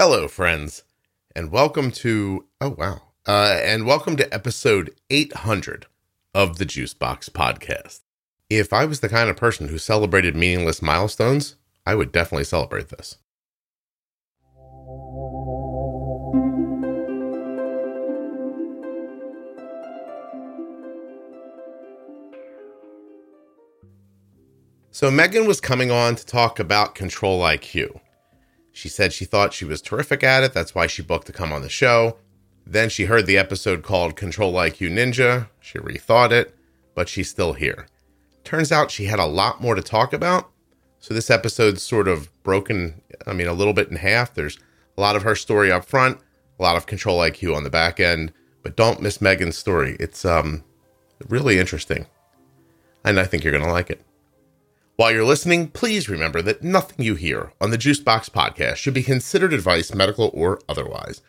Hello, friends, and welcome to, and welcome to episode 800 of the Juice Box Podcast. If I was the kind of person who celebrated meaningless milestones, I would definitely celebrate this. So Megan was coming on to talk about Control IQ. She said she thought she was terrific at it. That's why she booked to come on the show. Then she heard the episode called Control IQ Ninja. She rethought it, but she's still here. Turns out she had a lot more to talk about. So this episode's sort of broken, a little bit in half. There's a lot of her story up front, a lot of Control IQ on the back end, but don't miss Megan's story. It's really interesting, and I think you're going to like it. While you're listening, please remember that nothing you hear on the Juice Box Podcast should be considered advice, medical or otherwise.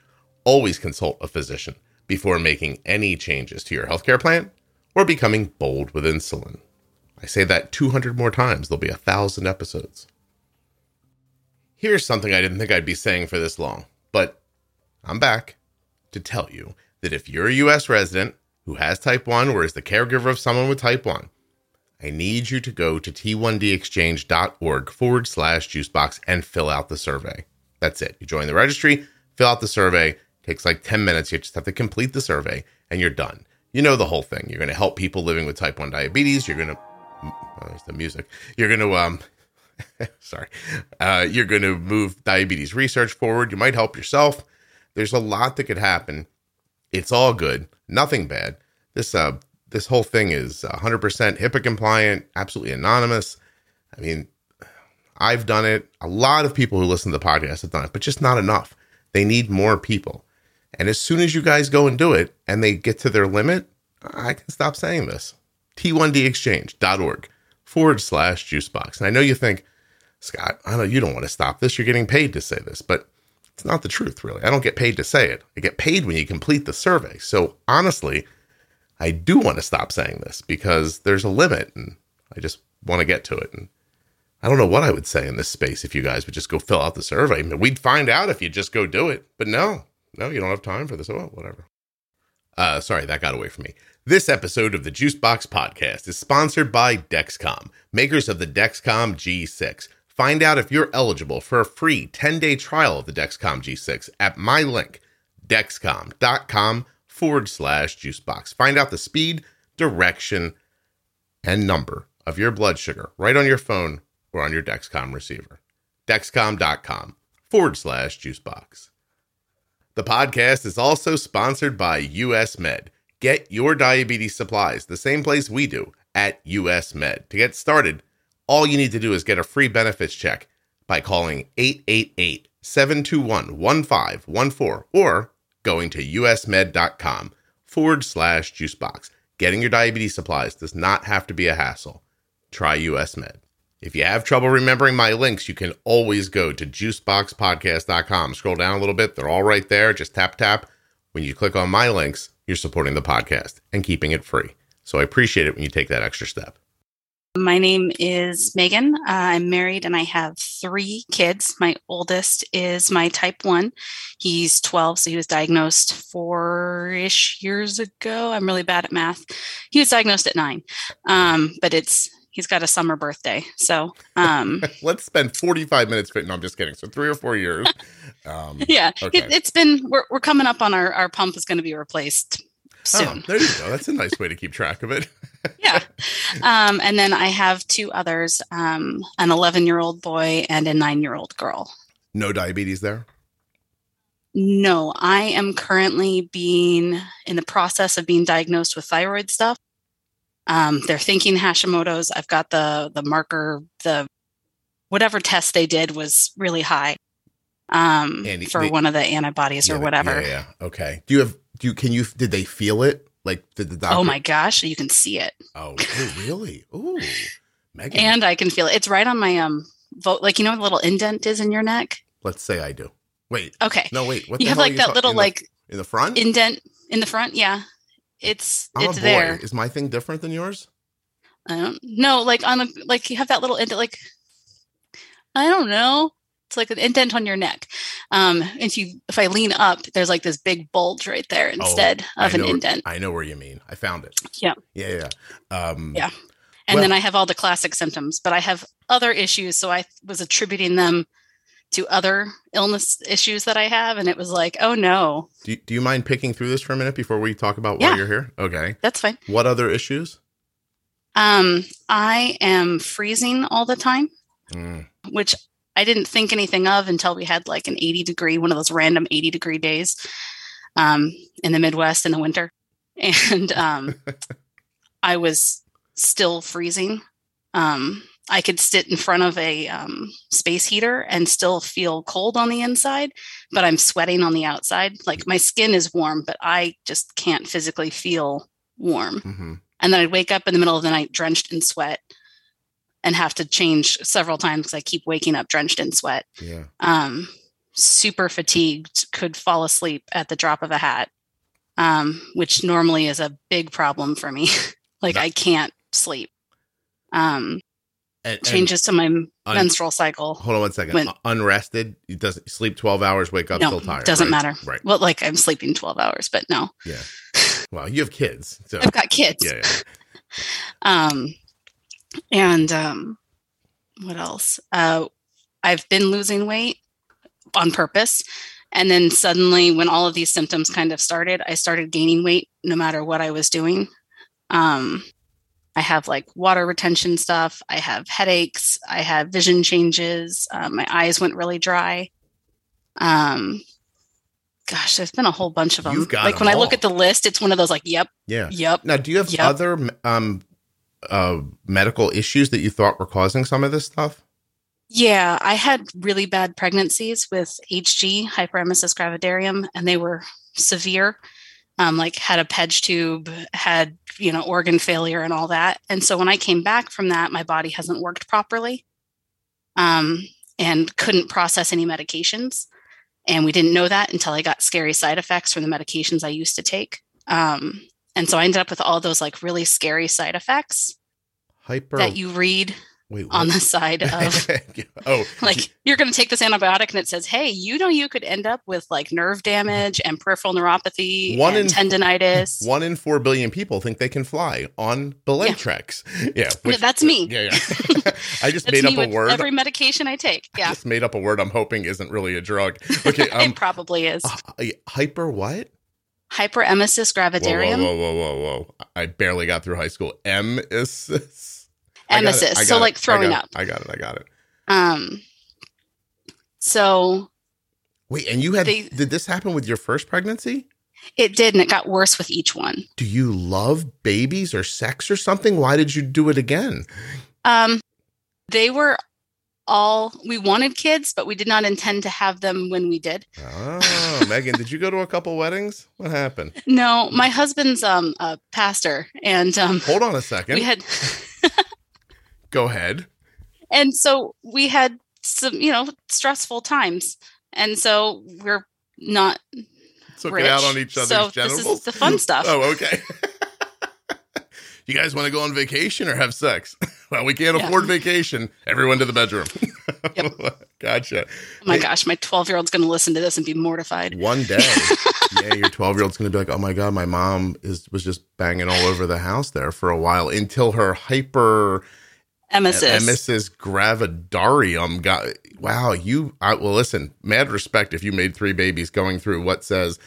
Always consult a physician before making any changes to your healthcare plan or becoming bold with insulin. I say that 200 more times, there'll be 1,000 episodes. Here's something I didn't think I'd be saying for this long, but I'm back to tell you that if you're a U.S. resident who has type 1 or is the caregiver of someone with type 1, I need you to go to T1DExchange.org/juicebox and fill out the survey. That's it. You join the registry, fill out the survey. It takes like 10 minutes. You just have to complete the survey and you're done. You know the whole thing. You're going to help people living with type 1 diabetes. You're going to, there's the music. You're going to, you're going to move diabetes research forward. You might help yourself. There's a lot that could happen. It's all good. Nothing bad. This whole thing is 100% HIPAA compliant, absolutely anonymous. I mean, I've done it. A lot of people who listen to the podcast have done it, but just not enough. They need more people. And as soon as you guys go and do it and they get to their limit, I can stop saying this. T1DExchange.org/juicebox. And I know you think, Scott, I know you don't want to stop this. You're getting paid to say this, but it's not the truth, really. I don't get paid to say it. I get paid when you complete the survey. So honestly, I do want to stop saying this because there's a limit and I just want to get to it. And I don't know what I would say in this space if you guys would just go fill out the survey. I mean, we'd find out if you just go do it. But no, you don't have time for this. Oh, whatever. Sorry, that got away from me. This episode of the Juice Box Podcast is sponsored by Dexcom, makers of the Dexcom G6. Find out if you're eligible for a free 10-day trial of the Dexcom G6 at my link, dexcom.com/juicebox. Find out the speed, direction, and number of your blood sugar right on your phone or on your Dexcom receiver. Dexcom.com/juicebox. The podcast is also sponsored by US Med. Get your diabetes supplies the same place we do at US Med. To get started, all you need to do is get a free benefits check by calling 888-721-1514 or going to usmed.com/juicebox. Getting your diabetes supplies does not have to be a hassle. Try US Med. If you have trouble remembering my links, you can always go to juiceboxpodcast.com. Scroll down a little bit. They're all right there. Just tap. When you click on my links, you're supporting the podcast and keeping it free. So I appreciate it when you take that extra step. My name is Megan. I'm married and I have 3 kids. My oldest is my type 1. He's 12, so he was diagnosed 4-ish years ago. I'm really bad at math. He was diagnosed at 9, but he's got a summer birthday. So let's spend 45 minutes. No, I'm just kidding. So 3 or 4 years. Yeah, okay. It's been, we're coming up on our pump is going to be replaced soon. Oh, there you go. That's a nice way to keep track of it. Yeah. And then I have 2 others, an 11-year-old boy and a 9-year-old girl. No diabetes there? No, I am currently in the process of being diagnosed with thyroid stuff. They're thinking Hashimoto's. I've got the marker, the whatever test they did was really high for one of the antibodies or whatever. Yeah. Okay. Did they feel it? Like, did the doctor? Oh my gosh, you can see it. Oh, really? Ooh, Megan. And I can feel it. It's right on my like, you know, the little indent is in your neck. Let's say I do. Wait. Okay. No, wait. What you have like that little in the front indent in the front. Yeah, it's there. Is my thing different than yours? I don't know. Like on the you have that little indent. Like I don't know. It's like an indent on your neck. If I lean up, there's like this big bulge right there instead of an indent. I know where you mean. I found it. Yeah. And then I have all the classic symptoms, but I have other issues. So I was attributing them to other illness issues that I have. And it was like, oh no. Do you mind picking through this for a minute before we talk about why you're here? Okay. That's fine. What other issues? I am freezing all the time, which I didn't think anything of until we had like an 80-degree, one of those random 80-degree days, in the Midwest in the winter. And, I was still freezing. I could sit in front of a space heater and still feel cold on the inside, but I'm sweating on the outside. Like my skin is warm, but I just can't physically feel warm. Mm-hmm. And then I'd wake up in the middle of the night drenched in sweat and have to change several times because I keep waking up drenched in sweat. Yeah. Super fatigued, could fall asleep at the drop of a hat, which normally is a big problem for me. I can't sleep. Changes to my menstrual cycle. Hold on one second. Unrested, it doesn't sleep 12 hours, wake up still tired. Doesn't matter. Right. Well, like I'm sleeping 12 hours, but no. Yeah. Well, you have kids. So. I've got kids. Yeah. What else? I've been losing weight on purpose. And then suddenly when all of these symptoms kind of started, I started gaining weight no matter what I was doing. I have like water retention stuff. I have headaches. I have vision changes. My eyes went really dry. Gosh, there's been a whole bunch of them. You've got I look at the list, it's one of those like, yep. Yeah. Yep. Now, do you have other medical issues that you thought were causing some of this stuff? Yeah, I had really bad pregnancies with HG, hyperemesis gravidarum, and they were severe. Had a PEG tube, had, organ failure and all that. And so when I came back from that, my body hasn't worked properly, and couldn't process any medications. And we didn't know that until I got scary side effects from the medications I used to take. And so I ended up with all those like really scary side effects that you read on the side of you're going to take this antibiotic and it says, hey, you could end up with like nerve damage and peripheral neuropathy and tendinitis. 1 in 4 billion people think they can fly on Belectrex. Yeah. That's me. Yeah. I just made up a word. Every medication I take. Yeah. I just made up a word I'm hoping isn't really a drug. Okay. It probably is. Hyper what? Hyperemesis gravidarum. Whoa. I barely got through high school. Emesis. So like throwing up. I got it. Wait, and you had, did this happen with your first pregnancy? It did. And it got worse with each one. Do you love babies or sex or something? Why did you do it again? They were we wanted kids, but we did not intend to have them when we did. Oh, Megan, did you go to a couple weddings? What happened? No, my husband's a pastor and, hold on a second. We had, go ahead. And so we had some, stressful times. And so we're not rich, out on each other's genitals. This is the fun stuff. Oh, okay. You guys want to go on vacation or have sex? Well, we can't afford vacation. Everyone to the bedroom. Yep. Gotcha. Oh my gosh, my 12-year-old's going to listen to this and be mortified. One day. Yeah, your 12-year-old's going to be like, oh my God, my mom was just banging all over the house there for a while until her Emesis gravidarum got. Wow, listen, mad respect if you made 3 babies going through what says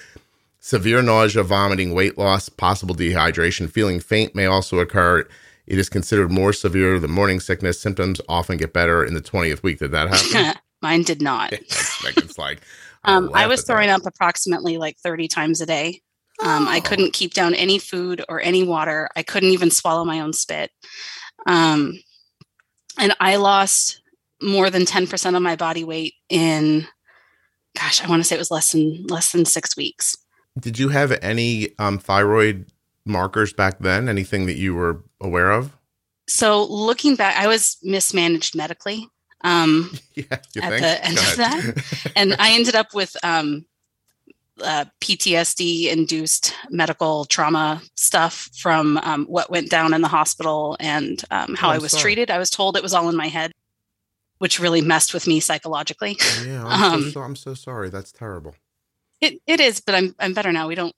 severe nausea, vomiting, weight loss, possible dehydration, feeling faint may also occur. It is considered more severe than morning sickness. Symptoms often get better in the 20th week. Did that happen? Mine did not. It's like, I was throwing up approximately like 30 times a day. I couldn't keep down any food or any water. I couldn't even swallow my own spit. And I lost more than 10% of my body weight in, I want to say it was less than 6 weeks. Did you have any thyroid markers back then? Anything that you were aware of? So looking back, I was mismanaged medically the end of that. And I ended up with PTSD-induced medical trauma stuff from what went down in the hospital and how I was treated. I was told it was all in my head. which really messed with me psychologically. Yeah, I'm so sorry. That's terrible. It is, but I'm better now. We don't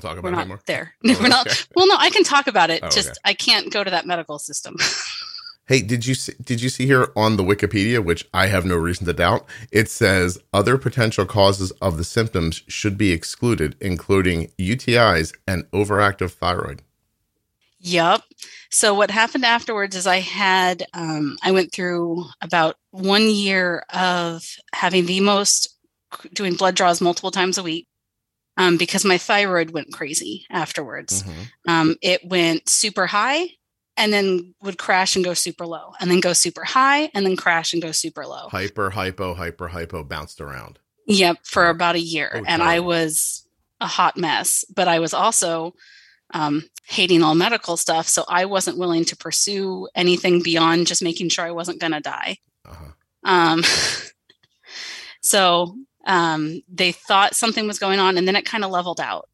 talk about it anymore. There. Oh, we're not. Okay. Well, no, I can talk about it. Oh, just okay. I can't go to that medical system. Hey, did you see here on the Wikipedia, which I have no reason to doubt, it says other potential causes of the symptoms should be excluded, including UTIs and overactive thyroid. Yep. So what happened afterwards is I had, I went through about 1 year of having doing blood draws multiple times a week. Because my thyroid went crazy afterwards. Mm-hmm. It went super high and then would crash and go super low and then go super high and then crash and go super low. Hyper, hypo, bounced around. Yep. For about a year. Oh, and God. I was a hot mess, but I was also hating all medical stuff. So I wasn't willing to pursue anything beyond just making sure I wasn't going to die. Uh-huh. They thought something was going on and then it kind of leveled out.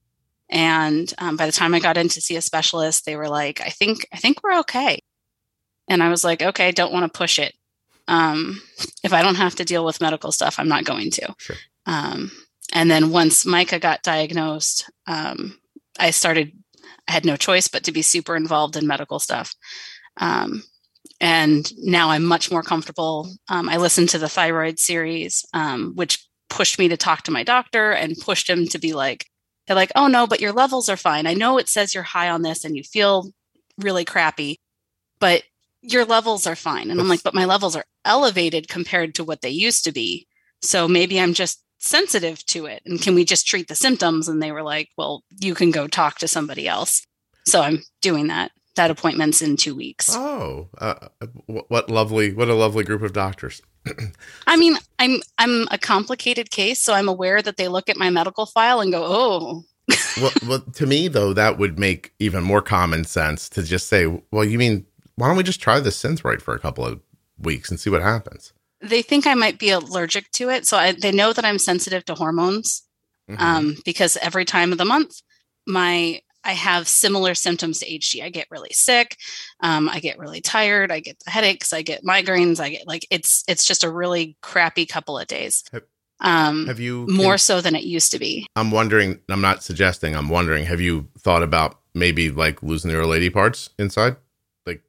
And, by the time I got in to see a specialist, they were like, I think we're okay. And I was like, okay, I don't want to push it. If I don't have to deal with medical stuff, I'm not going to. Sure. And then once Micah got diagnosed, I had no choice but to be super involved in medical stuff. And now I'm much more comfortable. I listened to the thyroid series, which pushed me to talk to my doctor and pushed him to be like, they're like, oh no, but your levels are fine. I know it says you're high on this and you feel really crappy, but your levels are fine. And I'm like, but my levels are elevated compared to what they used to be. So maybe I'm just sensitive to it. And can we just treat the symptoms? And they were like, well, you can go talk to somebody else. So I'm doing that. That appointment's in 2 weeks. Oh, what a lovely group of doctors. I mean, I'm a complicated case, so I'm aware that they look at my medical file and go, oh. well, to me though, that would make even more common sense to just say, well, you mean, why don't we just try the Synthroid for a couple of weeks and see what happens? They think I might be allergic to it, so they know that I'm sensitive to hormones, mm-hmm. Because every time of the month, I have similar symptoms to HG. I get really sick. I get really tired. I get the headaches. I get migraines. I get it's just a really crappy couple of days. Have you more so than it used to be? I'm wondering, I'm not suggesting, I'm wondering, have you thought about maybe like losing your lady parts inside? Like,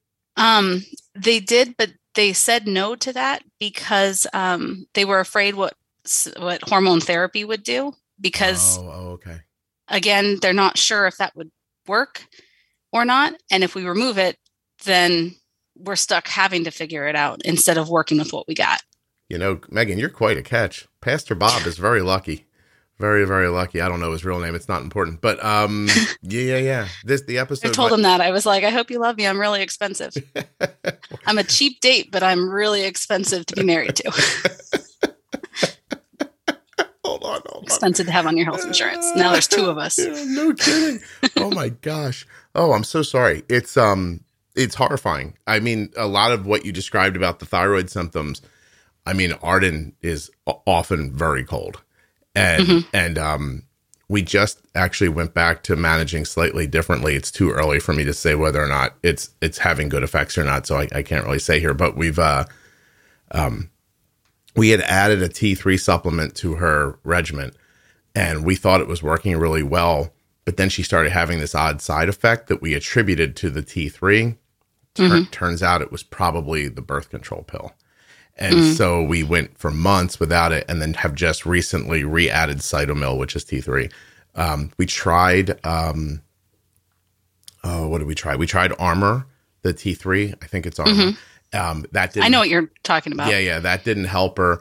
they did, but they said no to that because, they were afraid what hormone therapy would do because, okay. Again, they're not sure if that would work or not. And if we remove it, then we're stuck having to figure it out instead of working with what we got. You know, Megan, you're quite a catch. Pastor Bob is very lucky. Very, very lucky. I don't know his real name. It's not important. But yeah. The episode. I told him that. I was like, I hope you love me. I'm really expensive. I'm a cheap date, but I'm really expensive to be married to. Hold on. Expensive to have on your health insurance. Now there's two of us. Yeah, no kidding. Oh my gosh. Oh, I'm so sorry. It's horrifying. I mean, a lot of what you described about the thyroid symptoms. I mean, Arden is often very cold, and mm-hmm. We just actually went back to managing slightly differently. It's too early for me to say whether or not it's having good effects or not. So I can't really say here. But we've we had added a T3 supplement to her regimen, and we thought it was working really well. But then she started having this odd side effect that we attributed to the T3. Mm-hmm. Turns out it was probably the birth control pill. And so we went for months without it, and then have just recently re-added Cytomel, which is T3. We tried what did we try? We tried Armor, the T3. I think it's Armor. Mm-hmm. I know what you're talking about. Yeah. That didn't help her.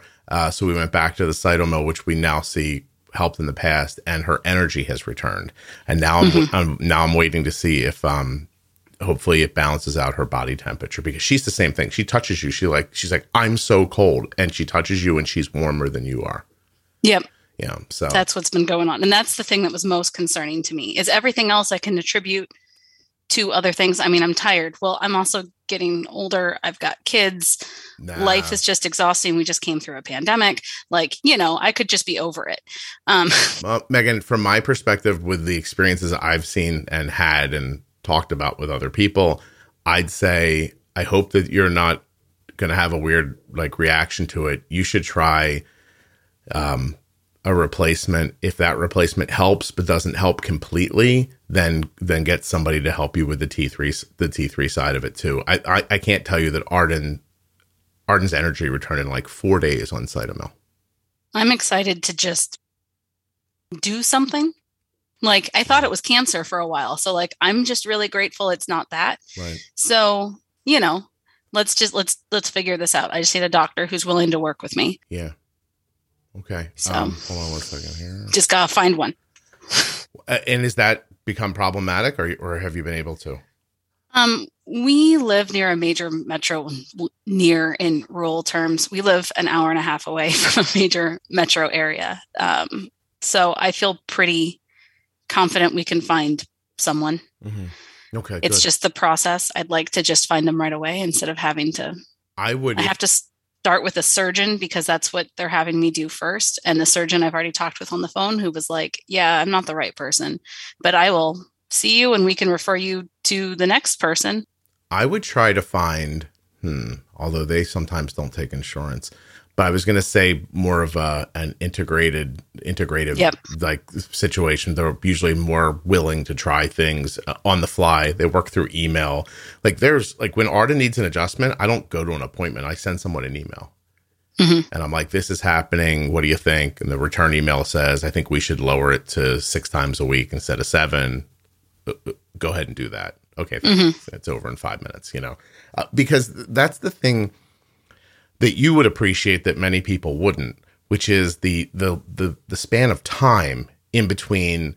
So we went back to the Cytomel, which we now see helped in the past, and her energy has returned. And now mm-hmm. I'm waiting to see if, hopefully it balances out her body temperature, because she's the same thing. She touches you. She's like, I'm so cold, and she touches you and she's warmer than you are. Yep. Yeah. So that's what's been going on. And that's the thing that was most concerning to me, is everything else I can attribute to other things. I mean, I'm tired. Well, I'm also getting older. I've got kids. Life is just exhausting. We just came through a pandemic. Like, you know, I could just be over it. Well, Megan, from my perspective, with the experiences I've seen and had and talked about with other people, I'd say I hope that you're not going to have a weird like reaction to it, you should try a replacement. If that replacement helps but doesn't help completely, then get somebody to help you with the T3 side of it too. I can't tell you that Arden's energy returned in like 4 days on Cytomel. I'm excited to just do something. Like, I thought it was cancer for a while. So like, I'm just really grateful it's not that. Right. So, you know, let's figure this out. I just need a doctor who's willing to work with me. Yeah. Okay. So hold on one second here. Just got to find one. And is that become problematic or have you been able to? We live near a major metro, near in rural terms. We live an hour and a half away from a major metro area. So I feel pretty confident we can find someone. Mm-hmm. Okay. It's good. Just the process. I'd like to just find them right away instead of having to, I have to start with a surgeon because that's what they're having me do first. And the surgeon I've already talked with on the phone who was like, yeah, I'm not the right person, but I will see you and we can refer you to the next person. I would try to find, although they sometimes don't take insurance, but I was going to say more of an integrative yep. like situation. They're usually more willing to try things on the fly. They work through email. Like there's like when Arden needs an adjustment, I don't go to an appointment. I send someone an email mm-hmm. and I'm like, this is happening. What do you think? And the return email says, I think we should lower it to 6 times a week instead of 7. Go ahead and do that. Okay. Mm-hmm. It's over in 5 minutes, you know, because that's the thing that you would appreciate that many people wouldn't, which is the span of time in between.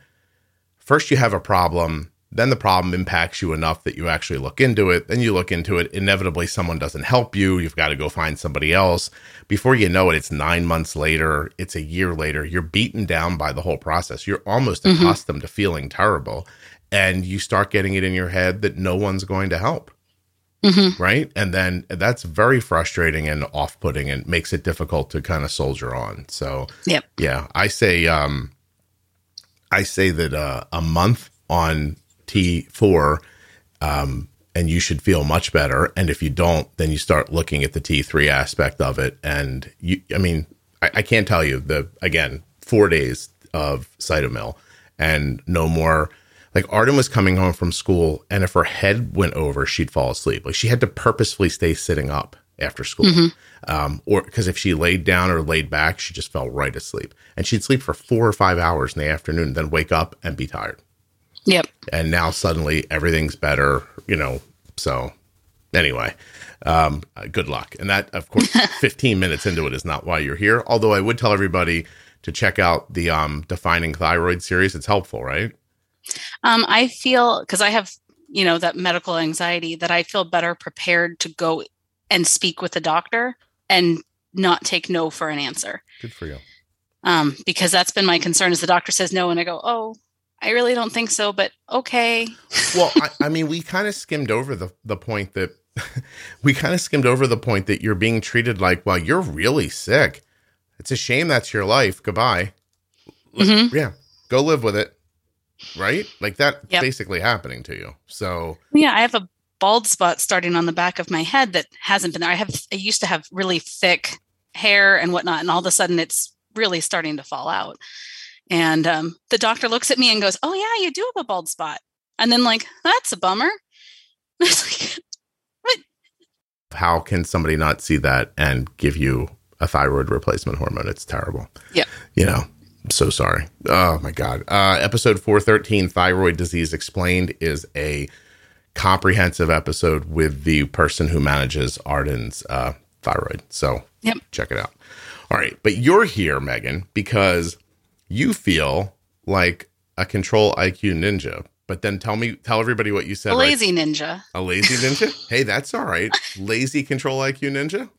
First you have a problem, then the problem impacts you enough that you actually look into it. Then you look into it. Inevitably, someone doesn't help you. You've got to go find somebody else. Before you know it, it's 9 months later. It's a year later. You're beaten down by the whole process. You're almost mm-hmm. accustomed to feeling terrible. And you start getting it in your head that no one's going to help. Mm-hmm. Right. And then that's very frustrating and off-putting and makes it difficult to kind of soldier on. So yep. yeah, I say that a month on T4 and you should feel much better. And if you don't, then you start looking at the T3 aspect of it. And I can't tell you 4 days of Cytomel and no more. Like Arden was coming home from school and if her head went over, she'd fall asleep. Like she had to purposefully stay sitting up after school mm-hmm. Or because if she laid down or laid back, she just fell right asleep and she'd sleep for 4 or 5 hours in the afternoon, then wake up and be tired. Yep. And now suddenly everything's better, you know? So anyway, good luck. And that of course, 15 minutes into it is not why you're here. Although I would tell everybody to check out the Defining Thyroid series. It's helpful, right? I feel because I have, you know, that medical anxiety that I feel better prepared to go and speak with a doctor and not take no for an answer. Good for you. Because that's been my concern is the doctor says no. And I go, oh, I really don't think so, but okay. Well, we kind of skimmed over the point that you're being treated like, well, you're really sick. It's a shame. That's your life. Goodbye. Mm-hmm. Yeah. Go live with it. Right? Like that's yep. basically happening to you. So yeah, I have a bald spot starting on the back of my head that hasn't been there. I used to have really thick hair and whatnot. And all of a sudden it's really starting to fall out. And the doctor looks at me and goes, oh yeah, you do have a bald spot. And then like, that's a bummer. I was like, what? How can somebody not see that and give you a thyroid replacement hormone? It's terrible. Yeah. You know? I'm so sorry. Oh my God. Episode 413, Thyroid Disease Explained, is a comprehensive episode with the person who manages Arden's thyroid. So yep. check it out. All right. But you're here, Megan, because you feel like a Control IQ ninja. But then tell everybody what you said. A lazy ninja. A lazy ninja? Hey, that's all right. Lazy Control IQ ninja?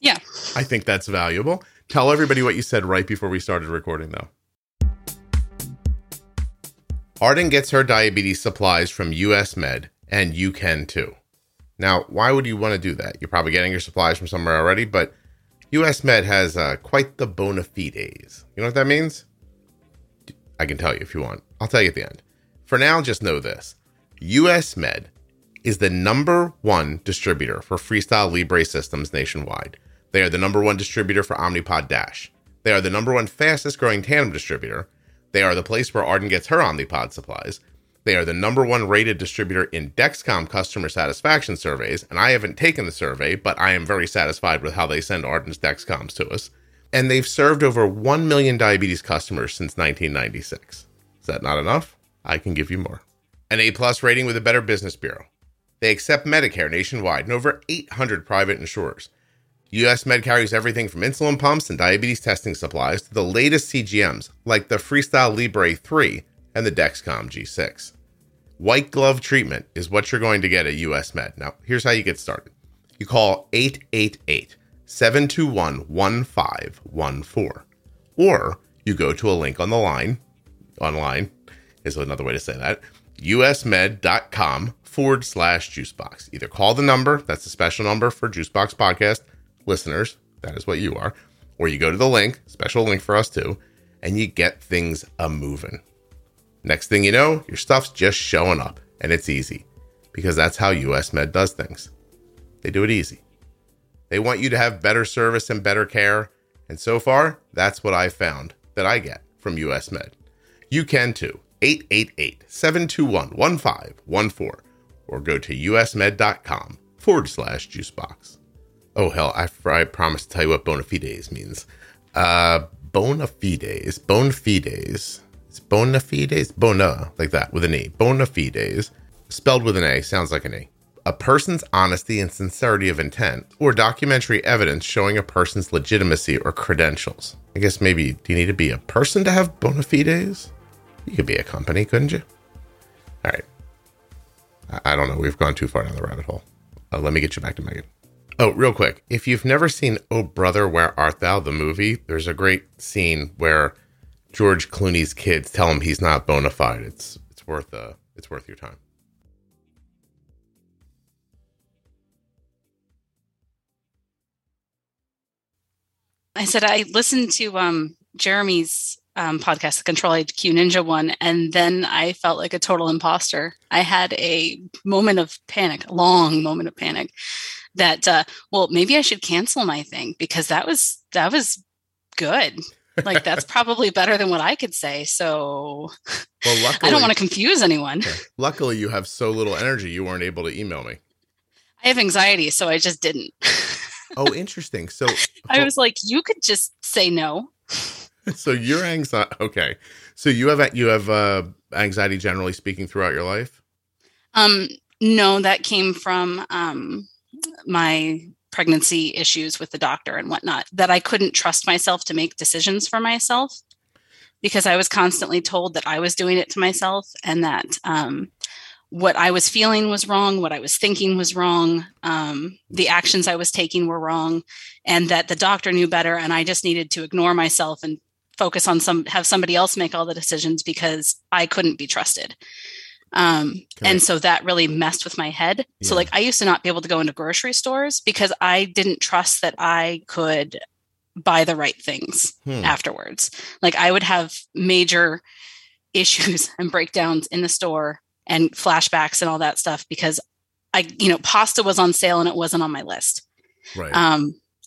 Yeah. I think that's valuable. Tell everybody what you said right before we started recording, though. Arden gets her diabetes supplies from US Med, and you can too. Now, why would you want to do that? You're probably getting your supplies from somewhere already, but US Med has quite the bona fides. You know what that means? I can tell you if you want. I'll tell you at the end. For now, just know this. US Med is the number one distributor for Freestyle Libre systems nationwide. They are the number one distributor for Omnipod Dash. They are the number one fastest growing tandem distributor. They are the place where Arden gets her Omnipod supplies. They are the number one rated distributor in Dexcom customer satisfaction surveys, and I haven't taken the survey, but I am very satisfied with how they send Arden's Dexcoms to us. And they've served over 1 million diabetes customers since 1996. Is that not enough? I can give you more. An A-plus rating with the Better Business Bureau. They accept Medicare nationwide and over 800 private insurers. U.S. Med carries everything from insulin pumps and diabetes testing supplies to the latest CGMs like the Freestyle Libre 3 and the Dexcom G6. White glove treatment is what you're going to get at U.S. Med. Now, here's how you get started. You call 888-721-1514, or you go to a link on the line, online is another way to say that, usmed.com/juicebox. Either call the number, that's the special number for Juicebox Podcast listeners, that is what you are, or you go to the link, special link for us too, and you get things a-moving. Next thing you know, your stuff's just showing up, and it's easy, because that's how US Med does things. They do it easy. They want you to have better service and better care, and so far, that's what I found that I get from US Med. You can too, 888-721-1514, or go to usmed.com/juicebox. Oh, hell, I promised to tell you what bona fides means. Bona fides. It's bona fides, bona, like that, with an E. Bona fides, spelled with an A, sounds like an E. A person's honesty and sincerity of intent, or documentary evidence showing a person's legitimacy or credentials. I guess maybe, do you need to be a person to have bona fides? You could be a company, couldn't you? All right. I don't know. We've gone too far down the rabbit hole. Let me get you back to Megan. Oh, real quick. If you've never seen Oh Brother, Where Art Thou, the movie, there's a great scene where George Clooney's kids tell him he's not bona fide. It's worth your time. I said I listened to Jeremy's podcast, the Control IQ Ninja one, and then I felt like a total imposter. I had a moment of panic, a long moment of panic, that well, maybe I should cancel my thing because that was good. Like that's probably better than what I could say. So well, luckily, I don't want to confuse anyone. Okay. Luckily, you have so little energy, you weren't able to email me. I have anxiety, so I just didn't. Oh, interesting. So I was like, you could just say no. So your anxiety. Okay. So you have anxiety, generally speaking, throughout your life? No, that came from my pregnancy issues with the doctor and whatnot, that I couldn't trust myself to make decisions for myself because I was constantly told that I was doing it to myself and that, what I was feeling was wrong. What I was thinking was wrong. The actions I was taking were wrong, and that the doctor knew better. And I just needed to ignore myself and focus on have somebody else make all the decisions because I couldn't be trusted. And so that really messed with my head. Yeah. So like I used to not be able to go into grocery stores because I didn't trust that I could buy the right things afterwards. Like I would have major issues and breakdowns in the store and flashbacks and all that stuff because pasta was on sale and it wasn't on my list. Right.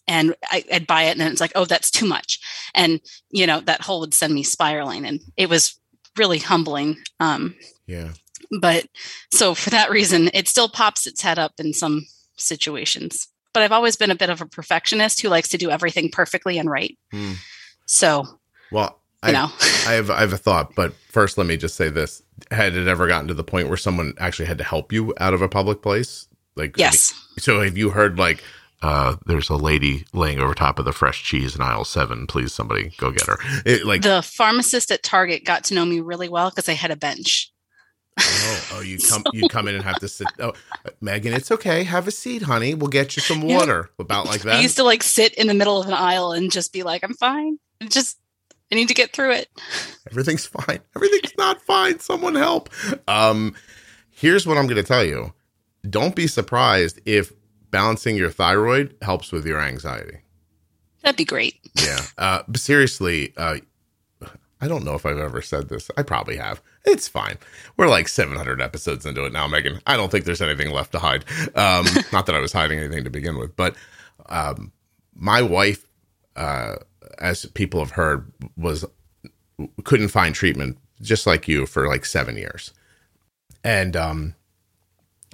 And I'd buy it and then it's like, oh, that's too much. And that whole would send me spiraling and it was really humbling. Yeah. But so for that reason, it still pops its head up in some situations, but I've always been a bit of a perfectionist who likes to do everything perfectly and right. So, well, I have a thought, but first let me just say this. Had it ever gotten to the point where someone actually had to help you out of a public place? Like, yes. So have you heard there's a lady laying over top of the fresh cheese in aisle 7, please somebody go get her. The pharmacist at Target got to know me really well because I had a bench. Oh, you come in and have to sit. Oh, Megan, it's okay. Have a seat, honey. We'll get you some water. About like that. I used to sit in the middle of an aisle and just be like, I'm fine. I need to get through it. Everything's fine. Everything's not fine. Someone help. Here's what I'm going to tell you. Don't be surprised if balancing your thyroid helps with your anxiety. That'd be great. Yeah. But seriously, I I don't know if I've ever said this. I probably have. It's fine. We're like 700 episodes into it now, Megan. I don't think there's anything left to hide. Not that I was hiding anything to begin with, but my wife, as people have heard, couldn't find treatment, just like you, for like 7 years. And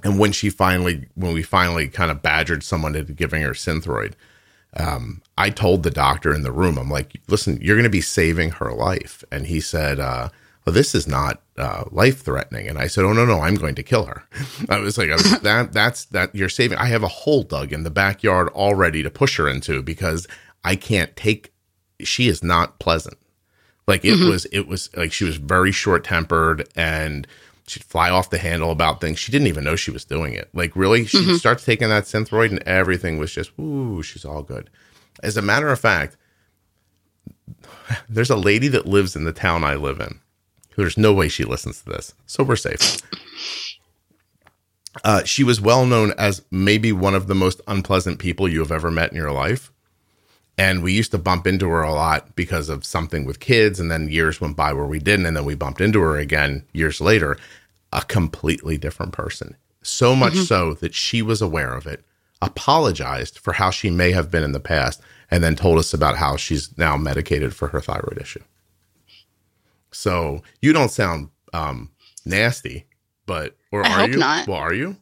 when we finally kind of badgered someone into giving her Synthroid, I told the doctor in the room, I'm like, listen, you're going to be saving her life. And he said, well, this is not life-threatening. And I said, oh, no, I'm going to kill her. I was like, that's that you're saving. I have a hole dug in the backyard all ready to push her into because I can't take, she is not pleasant. Like it was like, she was very short-tempered and she'd fly off the handle about things. She didn't even know she was doing it. Like, really, she starts taking that Synthroid and everything was just, ooh, she's all good. As a matter of fact, there's a lady that lives in the town I live in. There's no way she listens to this, so we're safe. She was well known as maybe one of the most unpleasant people you have ever met in your life. And we used to bump into her a lot because of something with kids. And then years went by where we didn't. And then we bumped into her again years later, a completely different person. So much so that she was aware of it, apologized for how she may have been in the past, and then told us about how she's now medicated for her thyroid issue. So you don't sound nasty, but or I are hope you? Not. Well, are you?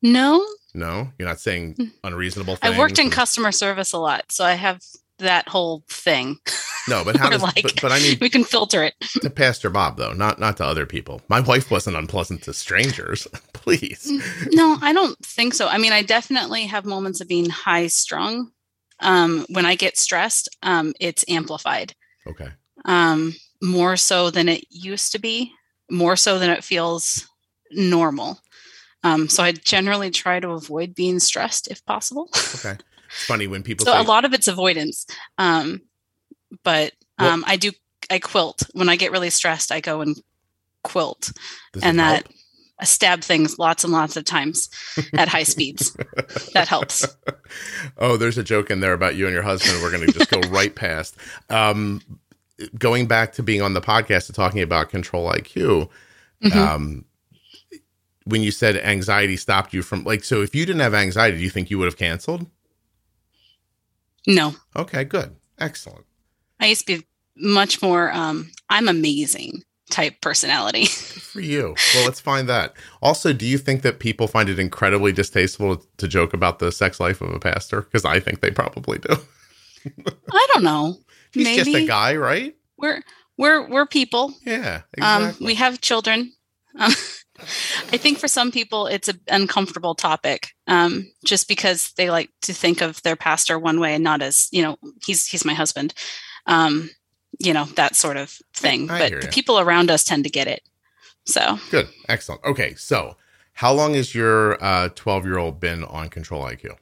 No. No, you're not saying unreasonable things. I worked in customer service a lot, so I have that whole thing. No, but how does like, but I mean, we can filter it to Pastor Bob though, not to other people. My wife wasn't unpleasant to strangers. Please. No, I don't think so. I mean, I definitely have moments of being high strung. When I get stressed, it's amplified. Okay. More so than it used to be, more so than it feels normal. So I generally try to avoid being stressed if possible. Okay. It's funny when people so a lot of it's avoidance. I quilt. When I get really stressed, I go and quilt. And that help? I stab things lots and lots of times at high speeds. That helps. Oh, there's a joke in there about you and your husband. We're going to just go right past. Going back to being on the podcast and talking about Control IQ, when you said anxiety stopped you from like, so if you didn't have anxiety, do you think you would have canceled? No. Okay, good. Excellent. I used to be much more, I'm amazing type personality. Good for you. Well, let's find that. Also, do you think that people find it incredibly distasteful to joke about the sex life of a pastor? Because I think they probably do. I don't know. He's maybe just a guy, right? We're people. Yeah. Exactly. We have children. I think for some people, it's an uncomfortable topic, just because they like to think of their pastor one way and not as, you know, he's my husband, that sort of thing. But the people around us tend to get it. So good. Excellent. Okay. So how long has your 12-year-old been on Control IQ?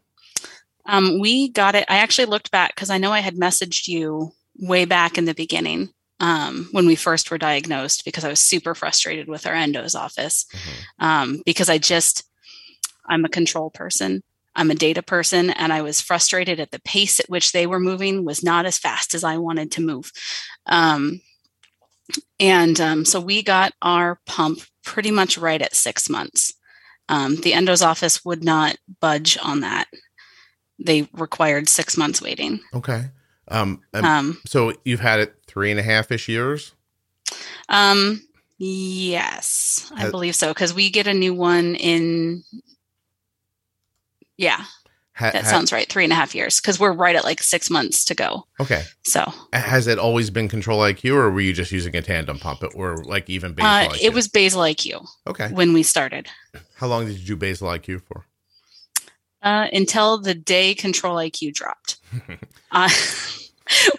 We got it. I actually looked back because I know I had messaged you way back in the beginning. When we first were diagnosed, because I was super frustrated with our endo's office, because I'm a control person, I'm a data person, and I was frustrated at the pace at which they were moving was not as fast as I wanted to move. So we got our pump pretty much right at 6 months. The endo's office would not budge on that. They required 6 months waiting. Okay. So you've had it 3.5-ish years? Yes, I believe so. Cause we get a new one in, that sounds right. 3.5 years. Cause we're right at like 6 months to go. Okay. So has it always been Control IQ or were you just using a tandem pump or like even Basal IQ? It was Basal IQ. Okay. When we started. How long did you do Basal IQ for? Until the day Control IQ dropped.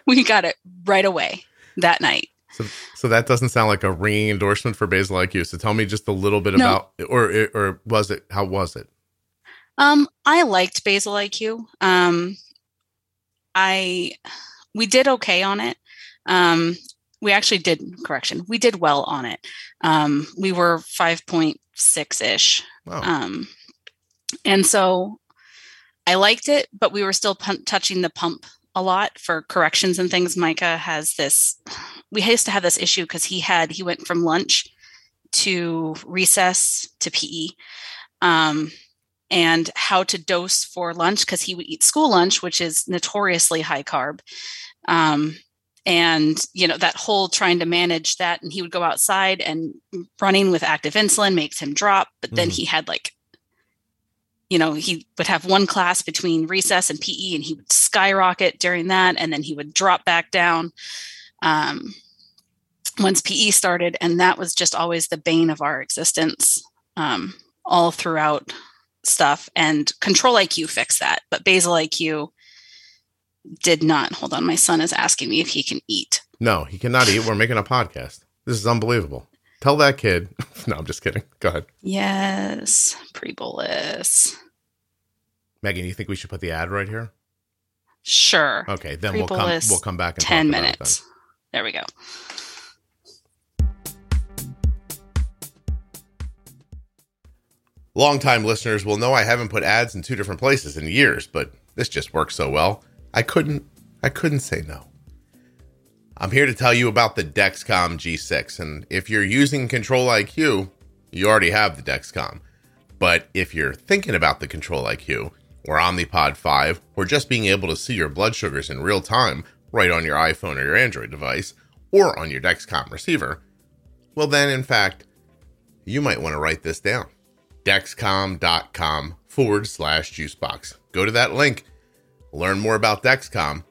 We got it right away that night. So that doesn't sound like a ringing endorsement for Basal IQ. So tell me just a little bit about, or was it, how was it? I liked Basal IQ. We did okay on it. We did well on it. We were 5.6-ish. Wow. And so I liked it, but we were still touching the pump a lot for corrections and things. Micah has this we used to have this issue because he went from lunch to recess to PE, and how to dose for lunch, because he would eat school lunch, which is notoriously high carb. And, you know, that whole trying to manage that, and he would go outside, and running with active insulin makes him drop. But then he had he would have one class between recess and PE, and he would skyrocket during that. And then he would drop back down once PE started. And that was just always the bane of our existence all throughout stuff. And Control IQ fixed that. But Basal IQ did not. Hold on. My son is asking me if he can eat. No, he cannot eat. We're making a podcast. This is unbelievable. Tell that kid. No, I'm just kidding. Go ahead. Yes. Pre-bolus. Megan, you think we should put the ad right here? Sure. Okay. Then we'll come back in 10 minutes. There we go. Longtime listeners will know I haven't put ads in two different places in years, but this just works so well. I couldn't say no. I'm here to tell you about the Dexcom G6, and if you're using Control IQ, you already have the Dexcom. But if you're thinking about the Control IQ, or Omnipod 5, or just being able to see your blood sugars in real time right on your iPhone or your Android device, or on your Dexcom receiver, well then, in fact, you might want to write this down. Dexcom.com/juicebox. Go to that link, learn more about Dexcom,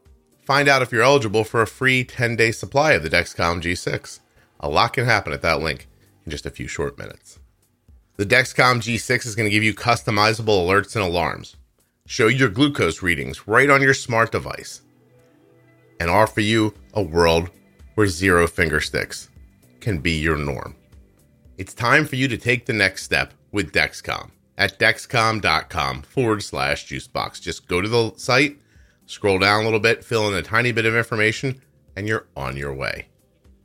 find out if you're eligible for a free 10-day supply of the Dexcom G6. A lot can happen at that link in just a few short minutes. The Dexcom G6 is going to give you customizable alerts and alarms, show your glucose readings right on your smart device, and offer you a world where zero finger sticks can be your norm. It's time for you to take the next step with Dexcom at Dexcom.com/juicebox. Just go to the site, scroll down a little bit, fill in a tiny bit of information, and you're on your way.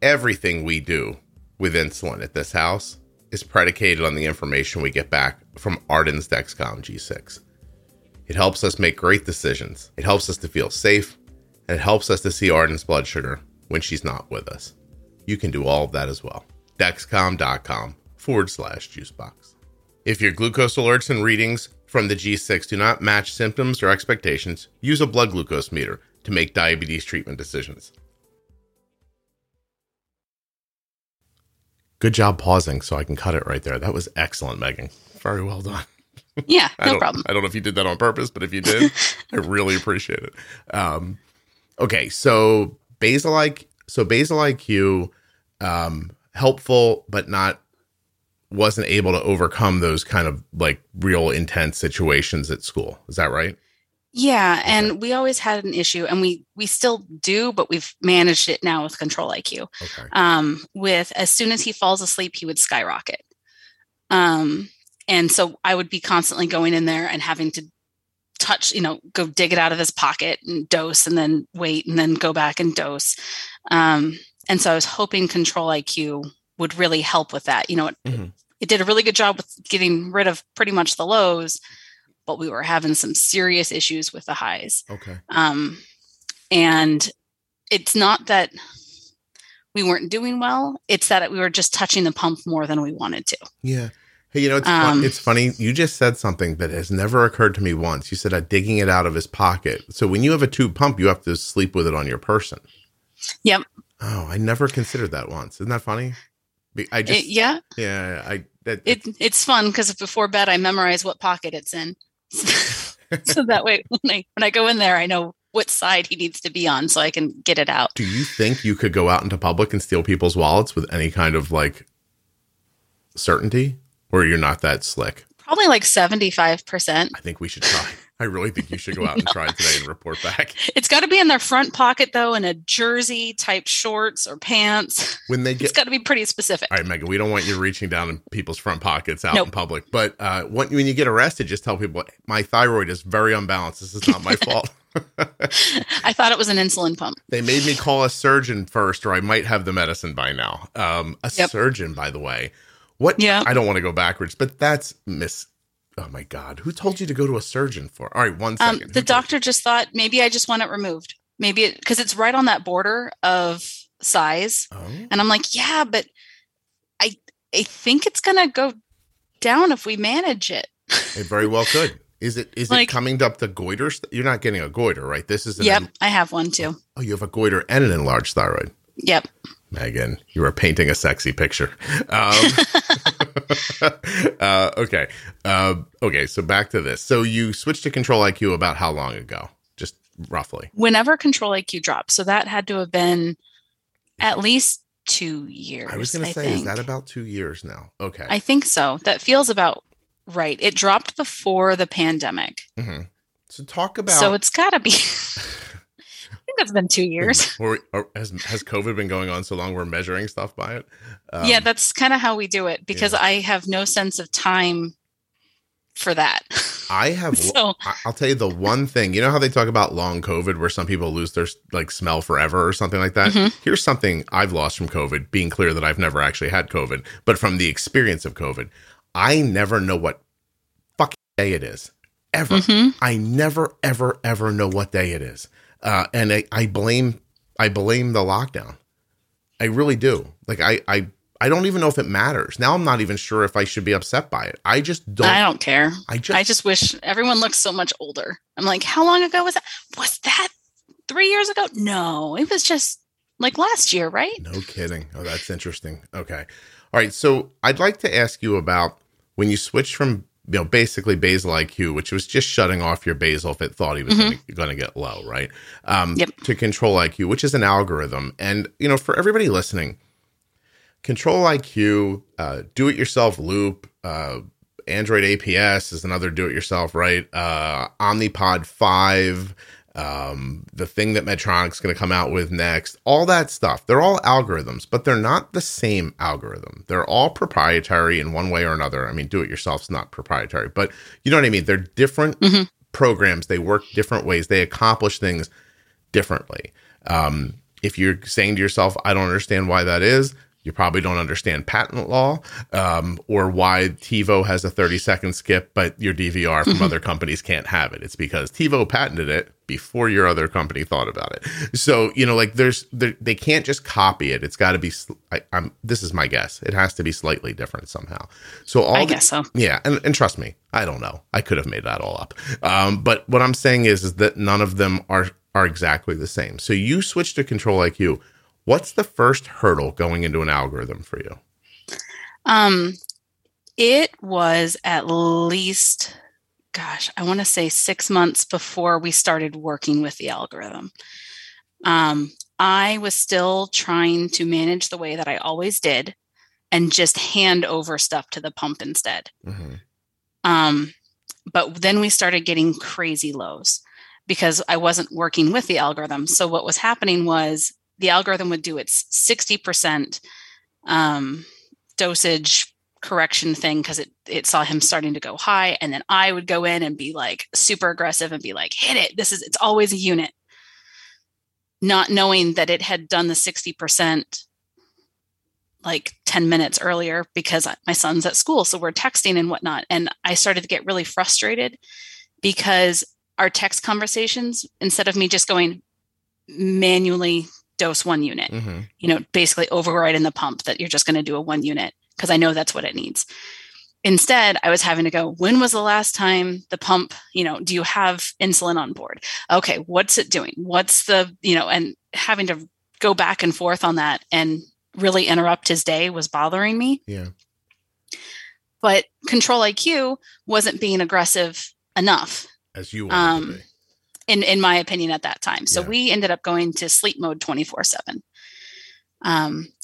Everything we do with insulin at this house is predicated on the information we get back from Arden's Dexcom G6. It helps us make great decisions. It helps us to feel safe, and it helps us to see Arden's blood sugar when she's not with us. You can do all of that as well. Dexcom.com/juicebox. If your glucose alerts and readings from the G6 do not match symptoms or expectations, use a blood glucose meter to make diabetes treatment decisions. Good job pausing so I can cut it right there. That was excellent, Megan. Very well done. Yeah, no problem. I don't know if you did that on purpose, but if you did, I really appreciate it. Okay, so Basal IQ, helpful, but wasn't able to overcome those kind of like real intense situations at school. Is that right? Yeah. And we always had an issue, and we still do, but we've managed it now with Control IQ. Okay. With as soon as he falls asleep, he would skyrocket. And so I would be constantly going in there and having to touch, go dig it out of his pocket and dose, and then wait, and then go back and dose. And so I was hoping Control IQ would really help with that. It did a really good job with getting rid of pretty much the lows, but we were having some serious issues with the highs. Okay. And it's not that we weren't doing well. It's that we were just touching the pump more than we wanted to. Yeah. Hey, it's funny. You just said something that has never occurred to me once. You said digging it out of his pocket. So when you have a tube pump, you have to sleep with it on your person. Yep. Oh, I never considered that once. Isn't that funny? It's fun because before bed I memorize what pocket it's in, so that way when I go in there I know what side he needs to be on, so I can get it out. Do you think you could go out into public and steal people's wallets with any kind of certainty, or you're not that slick? Probably 75%. I think we should try. I really think you should go out and try today and report back. It's got to be in their front pocket, though, in a jersey type shorts or pants. It's got to be pretty specific. All right, Megan, we don't want you reaching down in people's front pockets out in public. But when you get arrested, just tell people, my thyroid is very unbalanced. This is not my fault. I thought it was an insulin pump. They made me call a surgeon first, or I might have the medicine by now. Surgeon, by the way. What? Yeah. I don't want to go backwards, but that's oh my God. Who told you to go to a surgeon for? All right. One second. The doctor just thought maybe I just want it removed. Maybe because it's right on that border of size. Oh. And I'm like, yeah, but I think it's going to go down if we manage it. It very well could. Is like, it coming up the goiter? You're not getting a goiter, right? This is Yep, I have one too. Oh, you have a goiter and an enlarged thyroid. Yep. Megan, you were painting a sexy picture. Okay, so back to this. So you switched to Control IQ about how long ago? Just roughly. Whenever Control IQ dropped. So that had to have been at least 2 years. I was going to say, is that about 2 years now? Okay. I think so. That feels about right. It dropped before the pandemic. Mm-hmm. So talk about... So it's got to be... I think that's been 2 years. Or has COVID been going on so long we're measuring stuff by it? Yeah, that's kind of how we do it because I have no sense of time for that. I have. So. I'll tell you the one thing. You know how they talk about long COVID where some people lose their like smell forever or something like that? Mm-hmm. Here's something I've lost from COVID, being clear that I've never actually had COVID, but from the experience of COVID, I never know what fucking day it is. Ever. Mm-hmm. I never, ever, ever know what day it is. And I blame the lockdown. I really do. Like I don't even know if it matters. Now I'm not even sure if I should be upset by it. I don't care. I just wish everyone looks so much older. I'm like, how long ago was that? Was that 3 years ago? No, it was just like last year, right? No kidding. Oh, that's interesting. Okay. All right. So I'd like to ask you about when you switched from basically basal IQ, which was just shutting off your basal if it thought he was going to get low, right? To Control IQ, which is an algorithm. And, for everybody listening, Control IQ, do-it-yourself loop, Android APS is another do-it-yourself, right? Omnipod 5, the thing that Medtronic's going to come out with next, all that stuff. They're all algorithms, but they're not the same algorithm. They're all proprietary in one way or another. I mean, do-it-yourself's not proprietary, but you know what I mean? They're different programs. They work different ways. They accomplish things differently. If you're saying to yourself, I don't understand why that is, you probably don't understand patent law, or why TiVo has a 30-second skip, but your DVR from other companies can't have it. It's because TiVo patented it before your other company thought about it. So, they can't just copy it. It's got to be, this is my guess. It has to be slightly different somehow. So all I guess so. Yeah. And trust me, I don't know. I could have made that all up. But what I'm saying is that none of them are exactly the same. So you switched to Control IQ. What's the first hurdle going into an algorithm for you? It was at least, I want to say 6 months before we started working with the algorithm. I was still trying to manage the way that I always did and just hand over stuff to the pump instead. Mm-hmm. But then we started getting crazy lows because I wasn't working with the algorithm. So what was happening was, the algorithm would do its 60% dosage correction thing because it saw him starting to go high. And then I would go in and be like super aggressive and be like, hit it. It's always a unit. Not knowing that it had done the 60% like 10 minutes earlier because my son's at school. So we're texting and whatnot. And I started to get really frustrated because our text conversations, instead of me just going manually dose one unit, basically overriding the pump that you're just going to do a one unit because I know that's what it needs. Instead, I was having to go, when was the last time the pump, do you have insulin on board? Okay, what's it doing? What's the, and having to go back and forth on that and really interrupt his day was bothering me. Yeah. But Control IQ wasn't being aggressive enough. As you wanted to be. In my opinion at that time. So we ended up going to sleep mode 24/7,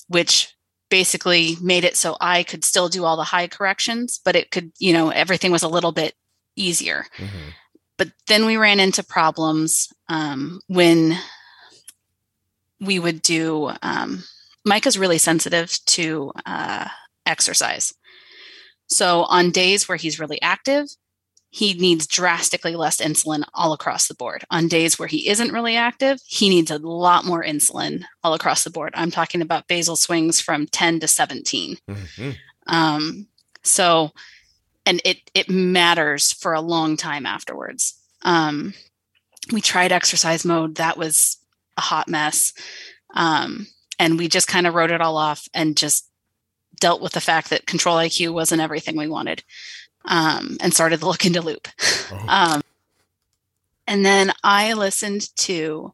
which basically made it so I could still do all the high corrections, but it could, everything was a little bit easier. Mm-hmm. But then we ran into problems when we would do, Micah's really sensitive to exercise. So on days where he's really active, he needs drastically less insulin all across the board. On days where he isn't really active, he needs a lot more insulin all across the board. I'm talking about basal swings from 10 to 17. Mm-hmm. And it matters for a long time afterwards. We tried exercise mode. That was a hot mess. And we just kind of wrote it all off and just dealt with the fact that Control IQ wasn't everything we wanted, and started to look into Loop. Oh. And then I listened to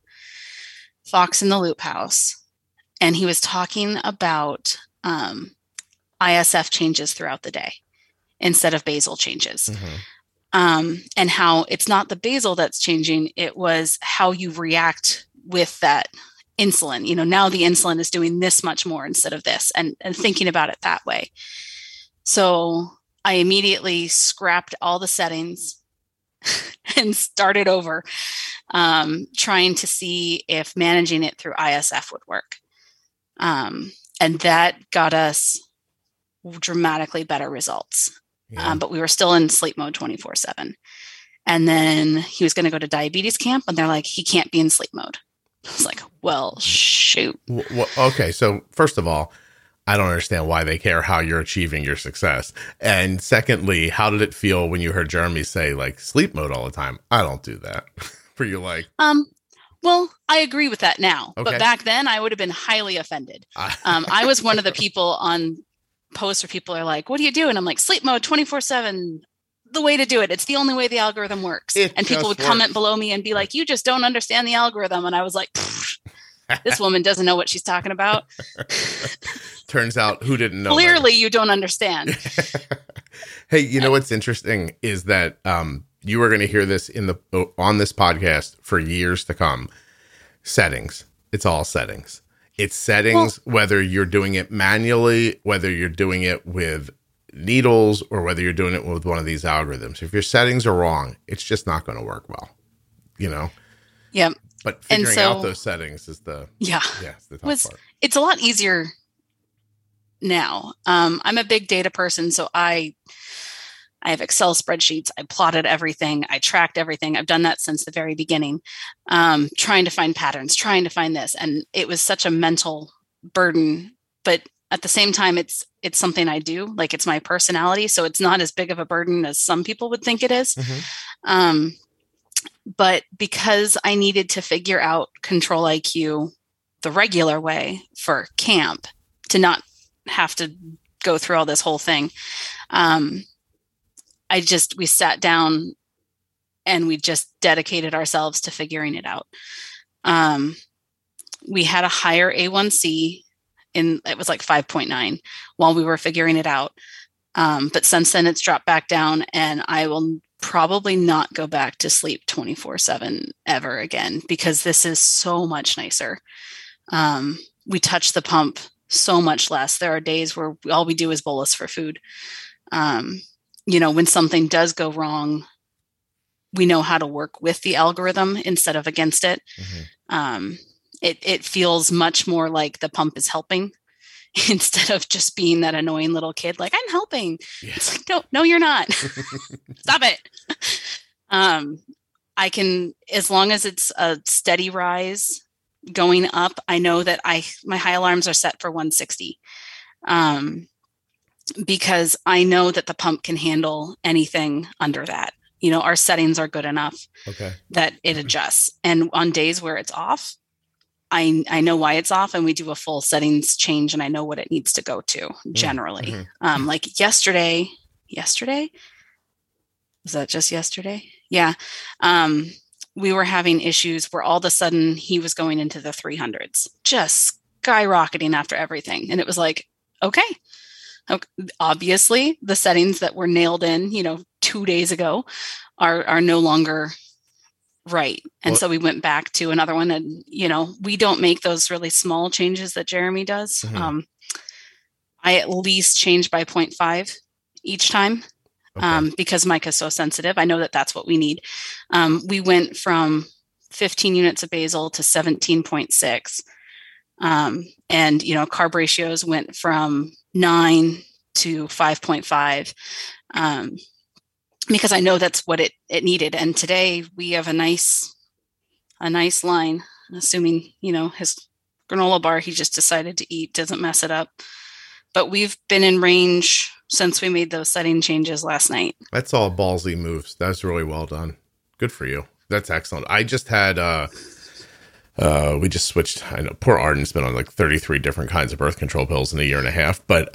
Fox in the Loop House, and he was talking about ISF changes throughout the day instead of basal changes. Mm-hmm. And how it's not the basal that's changing. It was how you react with that insulin. You know, now the insulin is doing this much more instead of this, and thinking about it that way. So I immediately scrapped all the settings and started over, trying to see if managing it through ISF would work. And that got us dramatically better results. Yeah. But we were still in sleep mode 24/7. And then he was going to go to diabetes camp, and they're like, he can't be in sleep mode. I was like, well, shoot. Well, okay. So first of all, I don't understand why they care how you're achieving your success. And secondly, how did it feel when you heard Jeremy say like sleep mode all the time? I don't do that. Were you like, well, I agree with that now, okay. But back then I would have been highly offended. I was one of the people on posts where people are like, what do you do? And I'm like, sleep mode 24/7, the way to do it. It's the only way the algorithm works. And people would comment below me and be like, you just don't understand the algorithm. And I was like, this woman doesn't know what she's talking about. Turns out who didn't know. Clearly you don't understand. Hey, you know, what's interesting is that, you are going to hear this on this podcast for years to come. Settings. It's all settings. It's settings, well, whether you're doing it manually, whether you're doing it with needles, or whether you're doing it with one of these algorithms. If your settings are wrong, it's just not going to work well, you know? Yeah. But figuring out those settings is the tough part. It's a lot easier now. I'm a big data person, so I have Excel spreadsheets. I plotted everything. I tracked everything. I've done that since the very beginning, trying to find patterns, trying to find this. And it was such a mental burden. But at the same time, it's something I do. Like, it's my personality. So it's not as big of a burden as some people would think it is. Mm-hmm. But because I needed to figure out Control IQ the regular way for camp to not have to go through all this whole thing, we sat down and we just dedicated ourselves to figuring it out. We had a higher A1C, and it was like 5.9 while we were figuring it out. But since then it's dropped back down, and I will probably not go back to sleep 24/7 ever again, because this is so much nicer. We touch the pump so much less. There are days where all we do is bolus for food. You know, when something does go wrong, we know how to work with the algorithm instead of against it. Mm-hmm. It feels much more like the pump is helping instead of just being that annoying little kid. Like, I'm helping. Yeah. It's like, no, you're not. Stop it. I can, as long as it's a steady rise going up, I know that my high alarms are set for 160. Because I know that the pump can handle anything under that. You know, our settings are good enough that it adjusts. And on days where it's off, I know why it's off, and we do a full settings change, and I know what it needs to go to generally. Mm-hmm. Like yesterday, was that just yesterday? Yeah. We were having issues where all of a sudden he was going into the 300s, just skyrocketing after everything. And it was like, okay. Obviously, the settings that were nailed in, 2 days ago are no longer right. And so we went back to another one, and, we don't make those really small changes that Jeremy does. Mm-hmm. I at least change by 0.5 each time, because Micah's so sensitive. I know that that's what we need. We went from 15 units of basal to 17.6. And, carb ratios went from 9 to 5.5, because I know that's what it needed. And today we have a nice line, assuming, his granola bar he just decided to eat doesn't mess it up. But we've been in range since we made those setting changes last night. That's all ballsy moves. That's really well done. Good for you. That's excellent. I just had We just switched. I know poor Arden's been on like 33 different kinds of birth control pills in a year and a half, but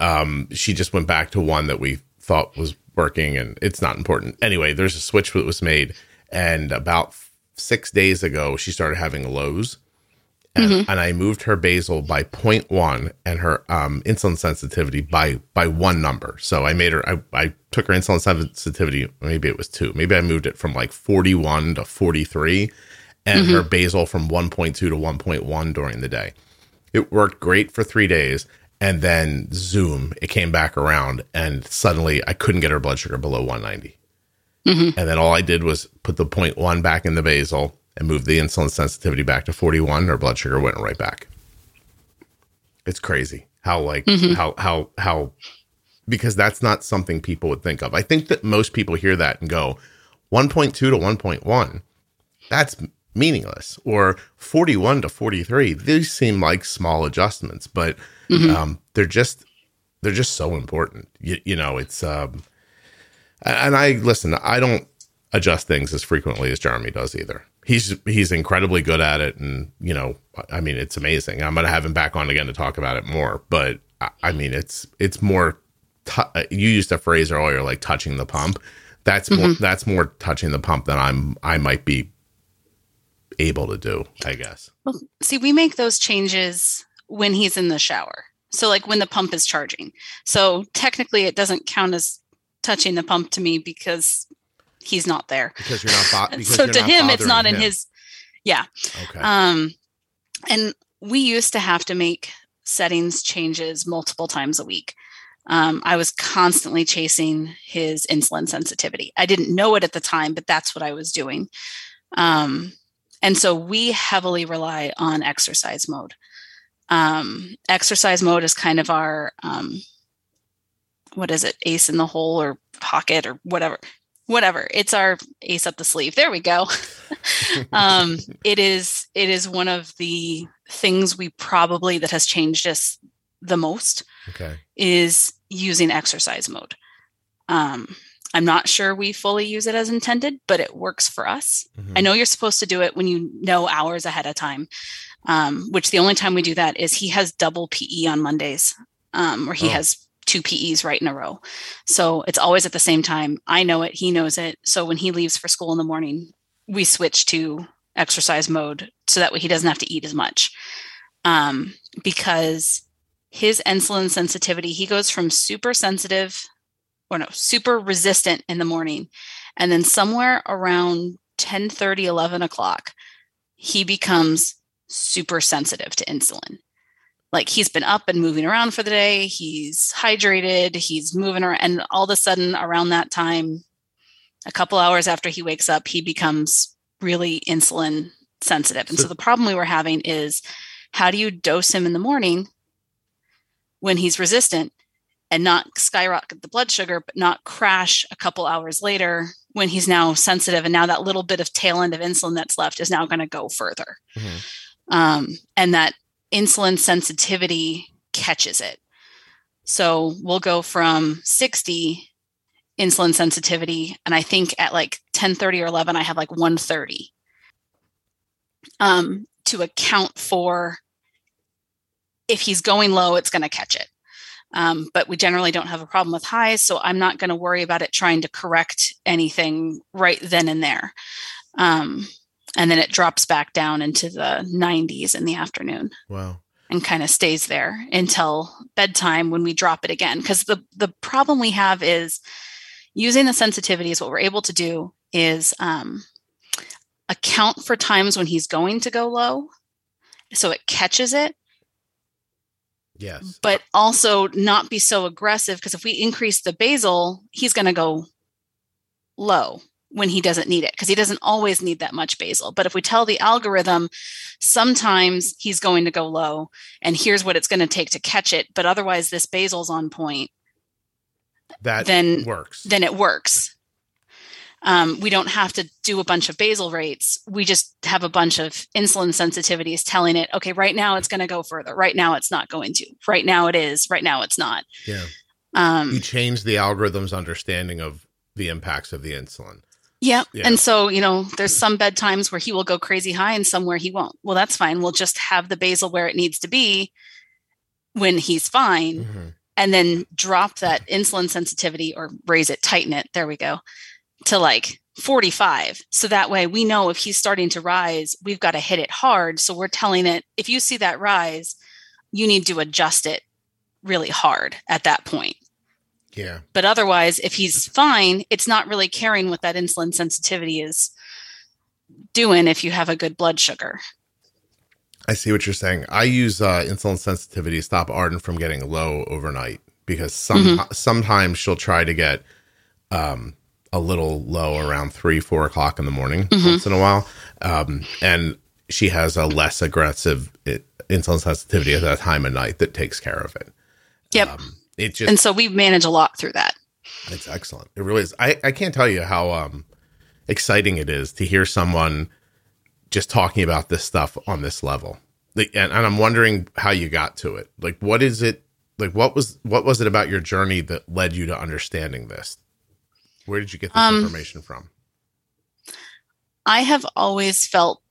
she just went back to one that we thought was working, and it's not important. Anyway, there's a switch that was made, and about 6 days ago, she started having lows, and, and I moved her basal by 0.1 and her insulin sensitivity by one number. So I made her, I took her insulin sensitivity, maybe it was two, maybe I moved it from like 41 to 43, and her basal from 1.2 to 1.1 during the day. It worked great for 3 days, and then zoom, it came back around, and suddenly I couldn't get her blood sugar below 190. And then all I did was put the 0.1 back in the basal and move the insulin sensitivity back to 41. Her blood sugar went right back. It's crazy how like how because that's not something people would think of. I think that most people hear that and go 1.2 to 1.1. That's meaningless, or 41 to 43. These seem like small adjustments, but they're just so important. You know, it's and I listen. I don't adjust things as frequently as Jeremy does either. He's incredibly good at it, and you know, I mean, it's amazing. I'm gonna have him back on again to talk about it more, but I mean, it's more. You used a phrase earlier, like touching the pump. That's more. That's more touching the pump than I might be able to do, I guess. Well, see, we make those changes when he's in the shower. So like when the pump is charging. So technically it doesn't count as touching the pump to me because he's not there. Because you're not bothering him. So to him, it's not in his, yeah. Okay. And we used to have to make settings changes multiple times a week. I was constantly chasing his insulin sensitivity. I didn't know it at the time, but that's what I was doing. And so we heavily rely on exercise mode. Exercise mode is kind of our, what is it? Ace in the hole or pocket or whatever. It's our ace up the sleeve. There we go. It is one of the things we probably that has changed us the most is using exercise mode. I'm not sure we fully use it as intended, but it works for us. I know you're supposed to do it when you know hours ahead of time, which the only time we do that is he has double PE on Mondays, or he has two PEs right in a row. So it's always at the same time. I know it. He knows it. So when he leaves for school in the morning, we switch to exercise mode so that way he doesn't have to eat as much, because his insulin sensitivity, he goes from super resistant in the morning. And then somewhere around 10:30, 11 o'clock, he becomes super sensitive to insulin. Like he's been up and moving around for the day. He's hydrated. He's moving around. And all of a sudden around that time, a couple hours after he wakes up, he becomes really insulin sensitive. And so the problem we were having is, how do you dose him in the morning when he's resistant and not skyrocket the blood sugar, but not crash a couple hours later when he's now sensitive? And now that little bit of tail end of insulin that's left is now going to go further. And that insulin sensitivity catches it. So we'll go from 60 insulin sensitivity. And I think at like 10:30 or 11, I have like 130 to account for if he's going low, it's going to catch it. But we generally don't have a problem with highs, so I'm not going to worry about it trying to correct anything right then and there. And then it drops back down into the 90s in the afternoon. Wow. And kind of stays there until bedtime when we drop it again. Because the problem we have is using the sensitivities, what we're able to do is account for times when he's going to go low, so it catches it. Yes. But also not be so aggressive, because if we increase the basal, he's going to go low when he doesn't need it, because he doesn't always need that much basal. But if we tell the algorithm, sometimes he's going to go low and here's what it's going to take to catch it, but otherwise this basal's on point, then it works. We don't have to do a bunch of basal rates. We just have a bunch of insulin sensitivities telling it, okay, right now it's going to go further. Right now it's not going to. Right now it is. Right now it's not. Yeah. You change the algorithm's understanding of the impacts of the insulin. Yep. Yeah. And so, you know, there's some bedtimes where he will go crazy high and some where he won't. Well, that's fine. We'll just have the basal where it needs to be when he's fine, mm-hmm. and then drop that insulin sensitivity or raise it, tighten it. There we go. To like 45. So that way we know if he's starting to rise, we've got to hit it hard. So we're telling it, if you see that rise, you need to adjust it really hard at that point. Yeah. But otherwise, if he's fine, it's not really caring what that insulin sensitivity is doing if you have a good blood sugar. I see what you're saying. I use insulin sensitivity to stop Arden from getting low overnight because sometimes she'll try to get a little low around 3-4 o'clock in the morning once in a while. And she has a less aggressive insulin sensitivity at that time of night that takes care of it. Yep. And so we manage a lot through that. It's excellent. It really is. I can't tell you how exciting it is to hear someone just talking about this stuff on this level. Like, and I'm wondering how you got to it. Like, what is it? Like, what was it about your journey that led you to understanding this? Where did you get this information from? I have always felt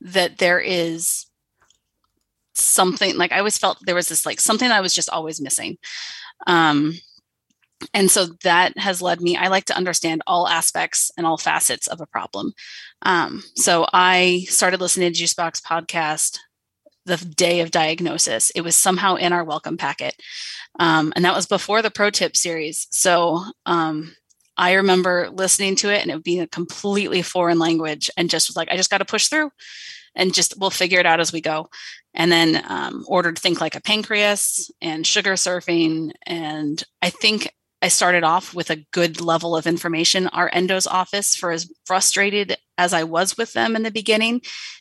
that there is something, like I always felt there was this, like something I was just always missing. And so that has led me, I like to understand all aspects and all facets of a problem. So I started listening to Juicebox podcast the day of diagnosis. It was somehow in our welcome packet. And that was before the Pro Tip series. So I remember listening to it and it being a completely foreign language and just was like, I just got to push through and just, we'll figure it out as we go. And then ordered Think Like a Pancreas and Sugar Surfing. And I think I started off with a good level of information. Our endo's office, for as frustrated as I was with them in the beginning,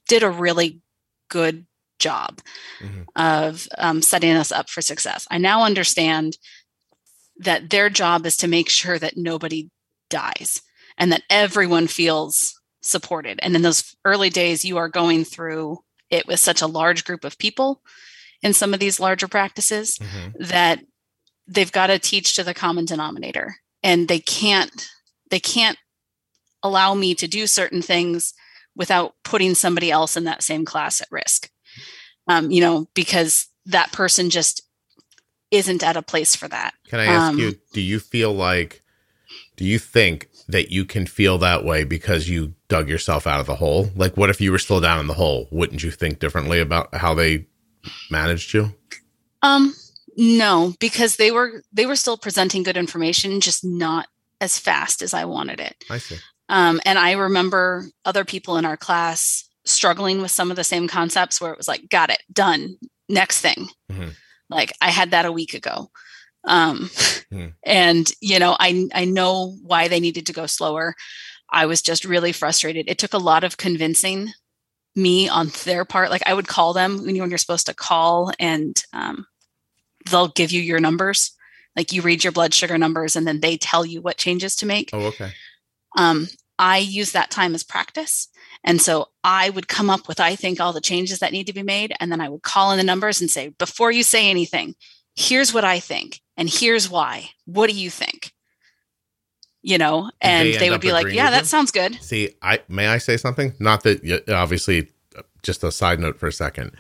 did a really good job of setting us up for success. I now understand that their job is to make sure that nobody dies and that everyone feels supported. And in those early days, you are going through it with such a large group of people in some of these larger practices that they've got to teach to the common denominator, and they can't allow me to do certain things without putting somebody else in that same class at risk. You know, because that person just isn't at a place for that. Can I ask you, do you think that you can feel that way because you dug yourself out of the hole? Like, what if you were still down in the hole? Wouldn't you think differently about how they managed you? No, because they were still presenting good information, just not as fast as I wanted it. I see. And I remember other people in our class struggling with some of the same concepts where it was like, got it, done, next thing. Mm-hmm. Like I had that a week ago. And you know, I know why they needed to go slower. I was just really frustrated. It took a lot of convincing me on their part. Like I would call them when you're supposed to call and, they'll give you your numbers. Like you read your blood sugar numbers and then they tell you what changes to make. Oh, okay. I use that time as practice. And so I would come up with, I think, all the changes that need to be made. And then I would call in the numbers and say, before you say anything, here's what I think. And here's why. What do you think? You know, and they would be like, yeah, that sounds good. See, may I say something? Not that, obviously, just a side note for a second.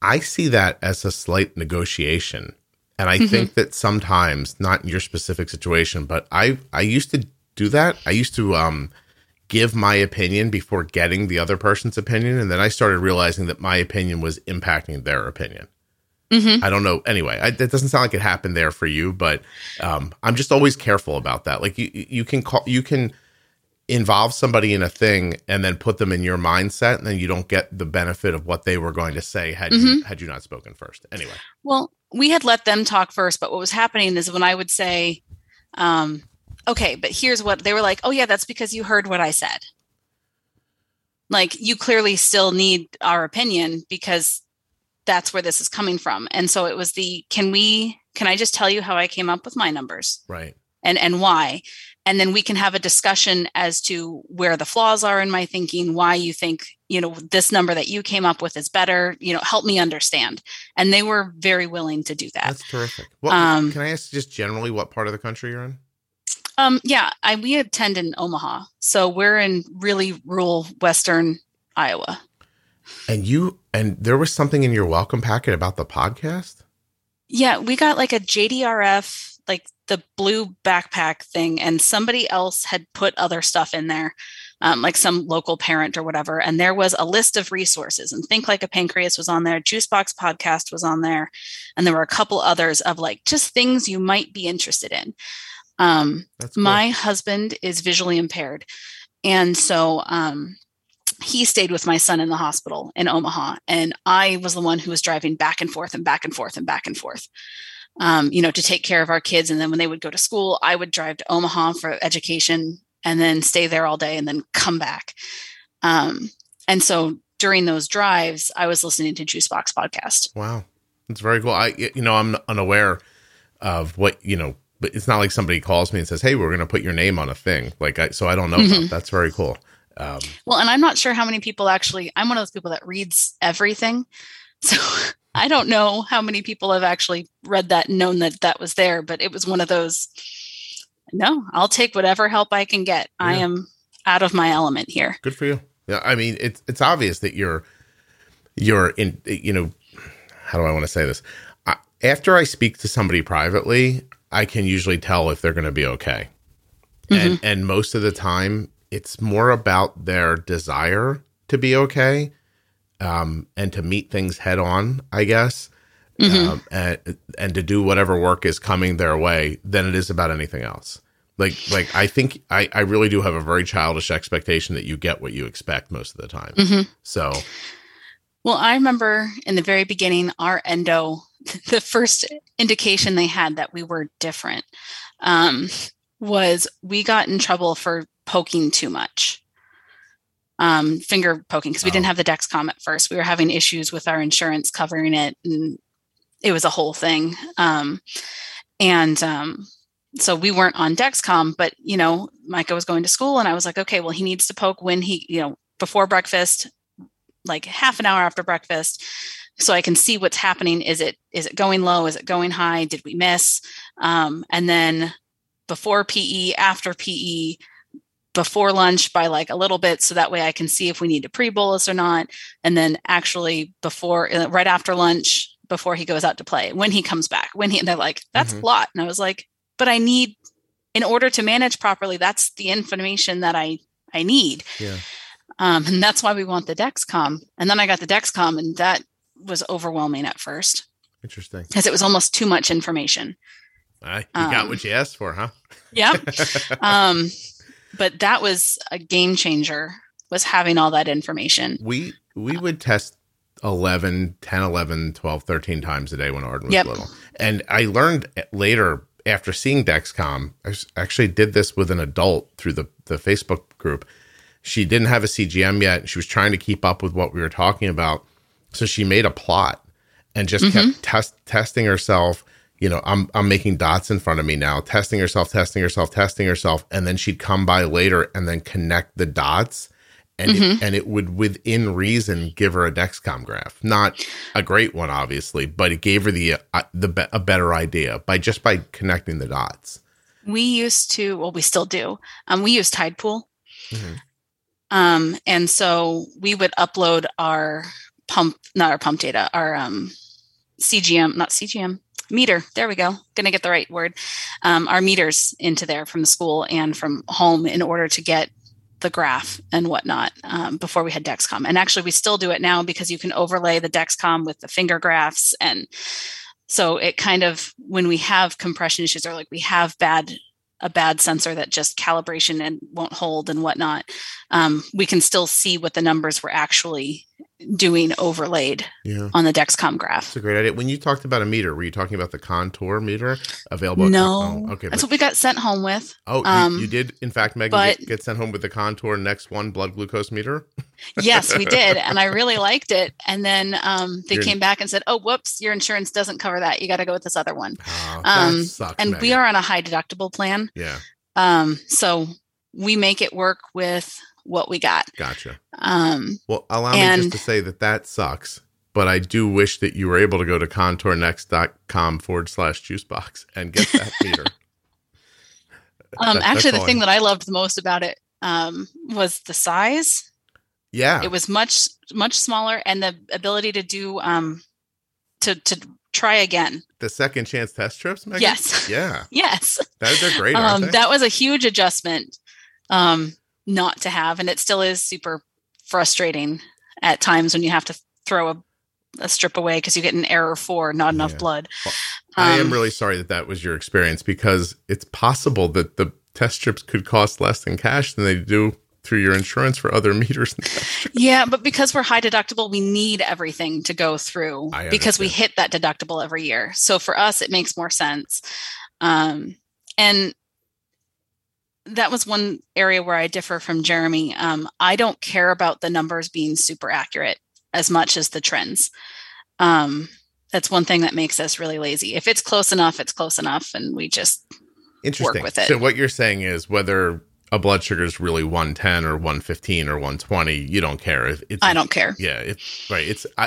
I see that as a slight negotiation. And I think that sometimes, not in your specific situation, but I used to do that. I used to give my opinion before getting the other person's opinion. And then I started realizing that my opinion was impacting their opinion. Mm-hmm. I don't know. Anyway, that doesn't sound like it happened there for you, but I'm just always careful about that. Like you can involve somebody in a thing and then put them in your mindset. And then you don't get the benefit of what they were going to say had you not spoken first. Anyway. Well, we had let them talk first, but what was happening is when I would say, okay, but here's what they were like, oh yeah, that's because you heard what I said. Like you clearly still need our opinion because that's where this is coming from. And so it was the, can I just tell you how I came up with my numbers? Right. And why? And then we can have a discussion as to where the flaws are in my thinking, why you think, you know, this number that you came up with is better, you know, help me understand. And they were very willing to do that. That's terrific. Can I ask just generally what part of the country you're in? Yeah, we attend in Omaha, so we're in really rural Western Iowa. And there was something in your welcome packet about the podcast? Yeah, we got like a JDRF, like the blue backpack thing, and somebody else had put other stuff in there, like some local parent or whatever. And there was a list of resources, and Think Like a Pancreas was on there. Juicebox Podcast was on there. And there were a couple others of like just things you might be interested in. That's cool. My husband is visually impaired. And so, he stayed with my son in the hospital in Omaha, and I was the one who was driving back and forth and back and forth and back and forth, to take care of our kids. And then when they would go to school, I would drive to Omaha for education and then stay there all day and then come back. And so during those drives, I was listening to Juicebox Podcast. Wow. That's very cool. I'm unaware of what, but it's not like somebody calls me and says, hey, we're going to put your name on a thing. So I don't know. Mm-hmm. That's very cool. And I'm not sure how many people actually, I'm one of those people that reads everything. So I don't know how many people have actually read that and known that that was there, but it was one of those, no, I'll take whatever help I can get. Yeah. I am out of my element here. Good for you. Yeah. I mean, it's obvious that you're in, how do I want to say this? After I speak to somebody privately, I can usually tell if they're going to be okay. Mm-hmm. And most of the time, it's more about their desire to be okay, and to meet things head on, I guess, mm-hmm. and to do whatever work is coming their way than it is about anything else. Like I think I really do have a very childish expectation that you get what you expect most of the time. Mm-hmm. So, well, I remember in the very beginning, our endo, the first indication they had that we were different, was we got in trouble for poking too much, finger poking, because we didn't have the Dexcom at first. We were having issues with our insurance covering it, and it was a whole thing. So we weren't on Dexcom, but Micah was going to school, and I was like, okay, well, he needs to poke when he, before breakfast, like half an hour after breakfast, so I can see what's happening. Is it going low? Is it going high? Did we miss? And then before PE, after PE, before lunch by like a little bit, so that way I can see if we need to pre-bolus or not. And then actually right after lunch, before he goes out to play, when he comes back, and they're like, that's mm-hmm. a lot. And I was like, but I need, in order to manage properly, that's the information that I need. Yeah. And that's why we want the Dexcom. And then I got the Dexcom, and that was overwhelming at first. Interesting. Because it was almost too much information. You got what you asked for, huh? Yep. But that was a game changer, was having all that information. We would test 10, 11, 12, 13 times a day when Arden was little. And I learned later, after seeing Dexcom, I actually did this with an adult through the Facebook group. She didn't have a CGM yet. She was trying to keep up with what we were talking about. So she made a plot and just mm-hmm. kept testing herself. I'm making dots in front of me now, testing herself. And then she'd come by later and then connect the dots, and mm-hmm. it would, within reason, give her a Dexcom graph. Not a great one, obviously, but it gave her a better idea by connecting the dots. We used to, we still do. We use Tidepool. Mm-hmm. And so we would upload our meter. There we go. Going to get the right word. Our meters into there from the school and from home in order to get the graph and whatnot, before we had Dexcom. And actually we still do it now, because you can overlay the Dexcom with the finger graphs. And so it kind of, when we have compression issues, or like we have a bad sensor that just calibration and won't hold and whatnot, we can still see what the numbers were actually doing overlaid on the Dexcom graph. That's a great idea. When you talked about a meter, were you talking about the Contour meter available? No. Okay. That's what we got sent home with. Oh, you did. In fact, Megan get sent home with the Contour Next One blood glucose meter. Yes, we did. And I really liked it. And then they came back and said, oh, whoops, your insurance doesn't cover that. You got to go with this other one. Oh, that sucks, and Megan. We are on a high deductible plan. Yeah. So we make it work with what we got. Gotcha. Allow me just to say that sucks, but I do wish that you were able to go to contournext.com/juicebox and get that meter. Actually, the thing that I loved the most about it was the size. Yeah, it was much, much smaller, and the ability to do to try again. The second chance test trips, Megan? Yes. Yeah. Yes. They're great, aren't they? That was a huge adjustment not to have, and it still is super frustrating at times when you have to throw a strip away because you get an error for not enough blood. Well, I am really sorry that was your experience, because it's possible that the test strips could cost less in cash than they do through your insurance for other meters. Yeah, but because we're high deductible, we need everything to go through because we hit that deductible every year. So for us, it makes more sense. And that was one area where I differ from Jeremy. I don't care about the numbers being super accurate as much as the trends. That's one thing that makes us really lazy. If it's close enough, it's close enough, and we just work with it. So what you're saying is whether a blood sugar is really 110 or 115 or 120, you don't care. I don't care. Yeah.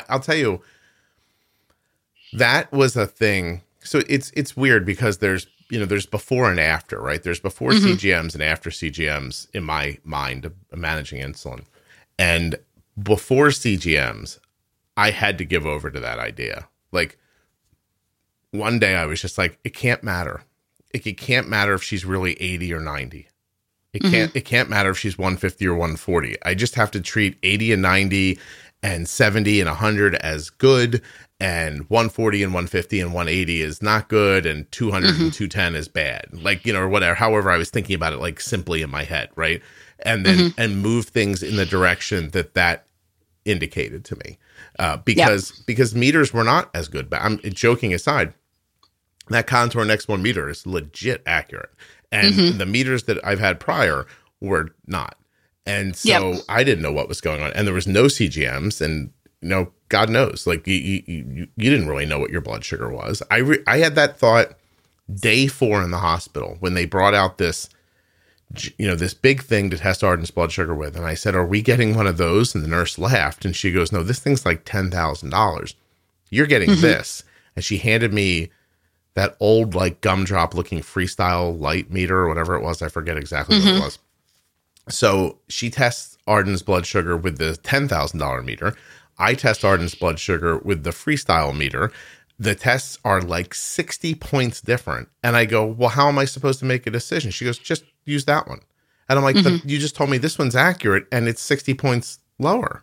I'll tell you, that was a thing. So it's weird because there's before and after, right? There's before mm-hmm. CGMs and after CGMs in my mind, managing insulin. And before CGMs, I had to give over to that idea. Like, one day I was just like, it can't matter. It can't matter if she's really 80 or 90. It can't mm-hmm. it can't matter if she's 150 or 140. I just have to treat 80 and 90 and 70 and 100 as good, and 140 and 150 and 180 is not good, and 200 mm-hmm. and 210 is bad. Like, or whatever, however I was thinking about it, like, simply in my head, right? And then mm-hmm. and move things in the direction that indicated to me. Because meters were not as good, but I'm joking aside, that Contour Next One meter is legit accurate. And mm-hmm. the meters that I've had prior were not. And so I didn't know what was going on. And there was no CGMs. And, God knows. Like, you didn't really know what your blood sugar was. I had that thought day 4 in the hospital when they brought out this, this big thing to test Arden's blood sugar with. And I said, are we getting one of those? And the nurse laughed. And she goes, no, this thing's like $10,000. You're getting mm-hmm. this. And she handed me that old, like, gumdrop looking Freestyle light meter or whatever it was. I forget exactly mm-hmm. what it was. So she tests Arden's blood sugar with the $10,000 meter. I test Arden's blood sugar with the Freestyle meter. The tests are like 60 points different. And I go, well, how am I supposed to make a decision? She goes, just use that one. And I'm like, mm-hmm. You just told me this one's accurate and it's 60 points lower.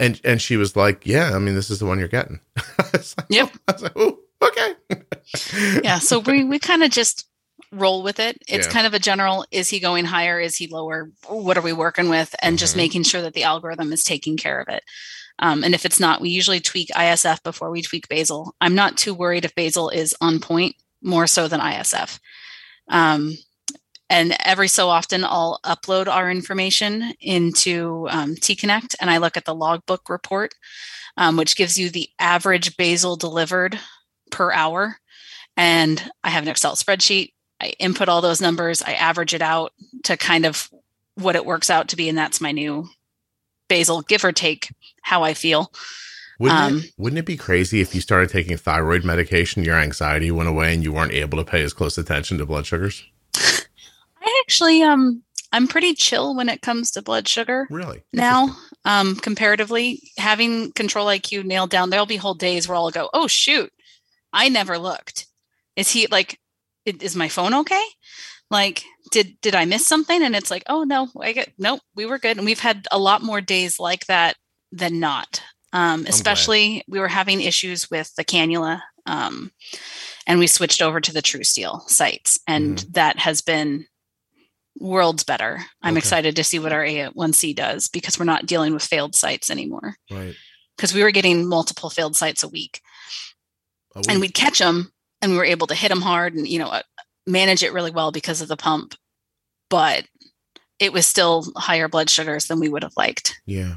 And she was like, yeah, I mean, this is the one you're getting. I was like, ooh. Okay. Yeah. So we kind of just roll with it. It's kind of a general, is he going higher? Is he lower? What are we working with? And mm-hmm. just making sure that the algorithm is taking care of it. And if it's not, we usually tweak ISF before we tweak basal. I'm not too worried if basal is on point, more so than ISF. And every so often I'll upload our information into T-Connect, and I look at the logbook report, which gives you the average basal delivered per hour. And I have an Excel spreadsheet. I input all those numbers. I average it out to kind of what it works out to be. And that's my new basal, give or take how I feel. Wouldn't it be crazy if you started taking thyroid medication, your anxiety went away, and you weren't able to pay as close attention to blood sugars? I actually, I'm pretty chill when it comes to blood sugar. Really? Now, comparatively, having Control IQ nailed down, there'll be whole days where I'll go, oh, shoot, I never looked. Is he like, is my phone okay? Like, did I miss something? And it's like, oh no, nope, we were good. And we've had a lot more days like that than not. Especially we were having issues with the cannula. And we switched over to the TruSteel sites, and that has been worlds better. I'm excited to see what our A1C does, because we're not dealing with failed sites anymore. Right. Because we were getting multiple failed sites a week. And we'd catch them, and we were able to hit them hard and, manage it really well because of the pump. But it was still higher blood sugars than we would have liked. Yeah.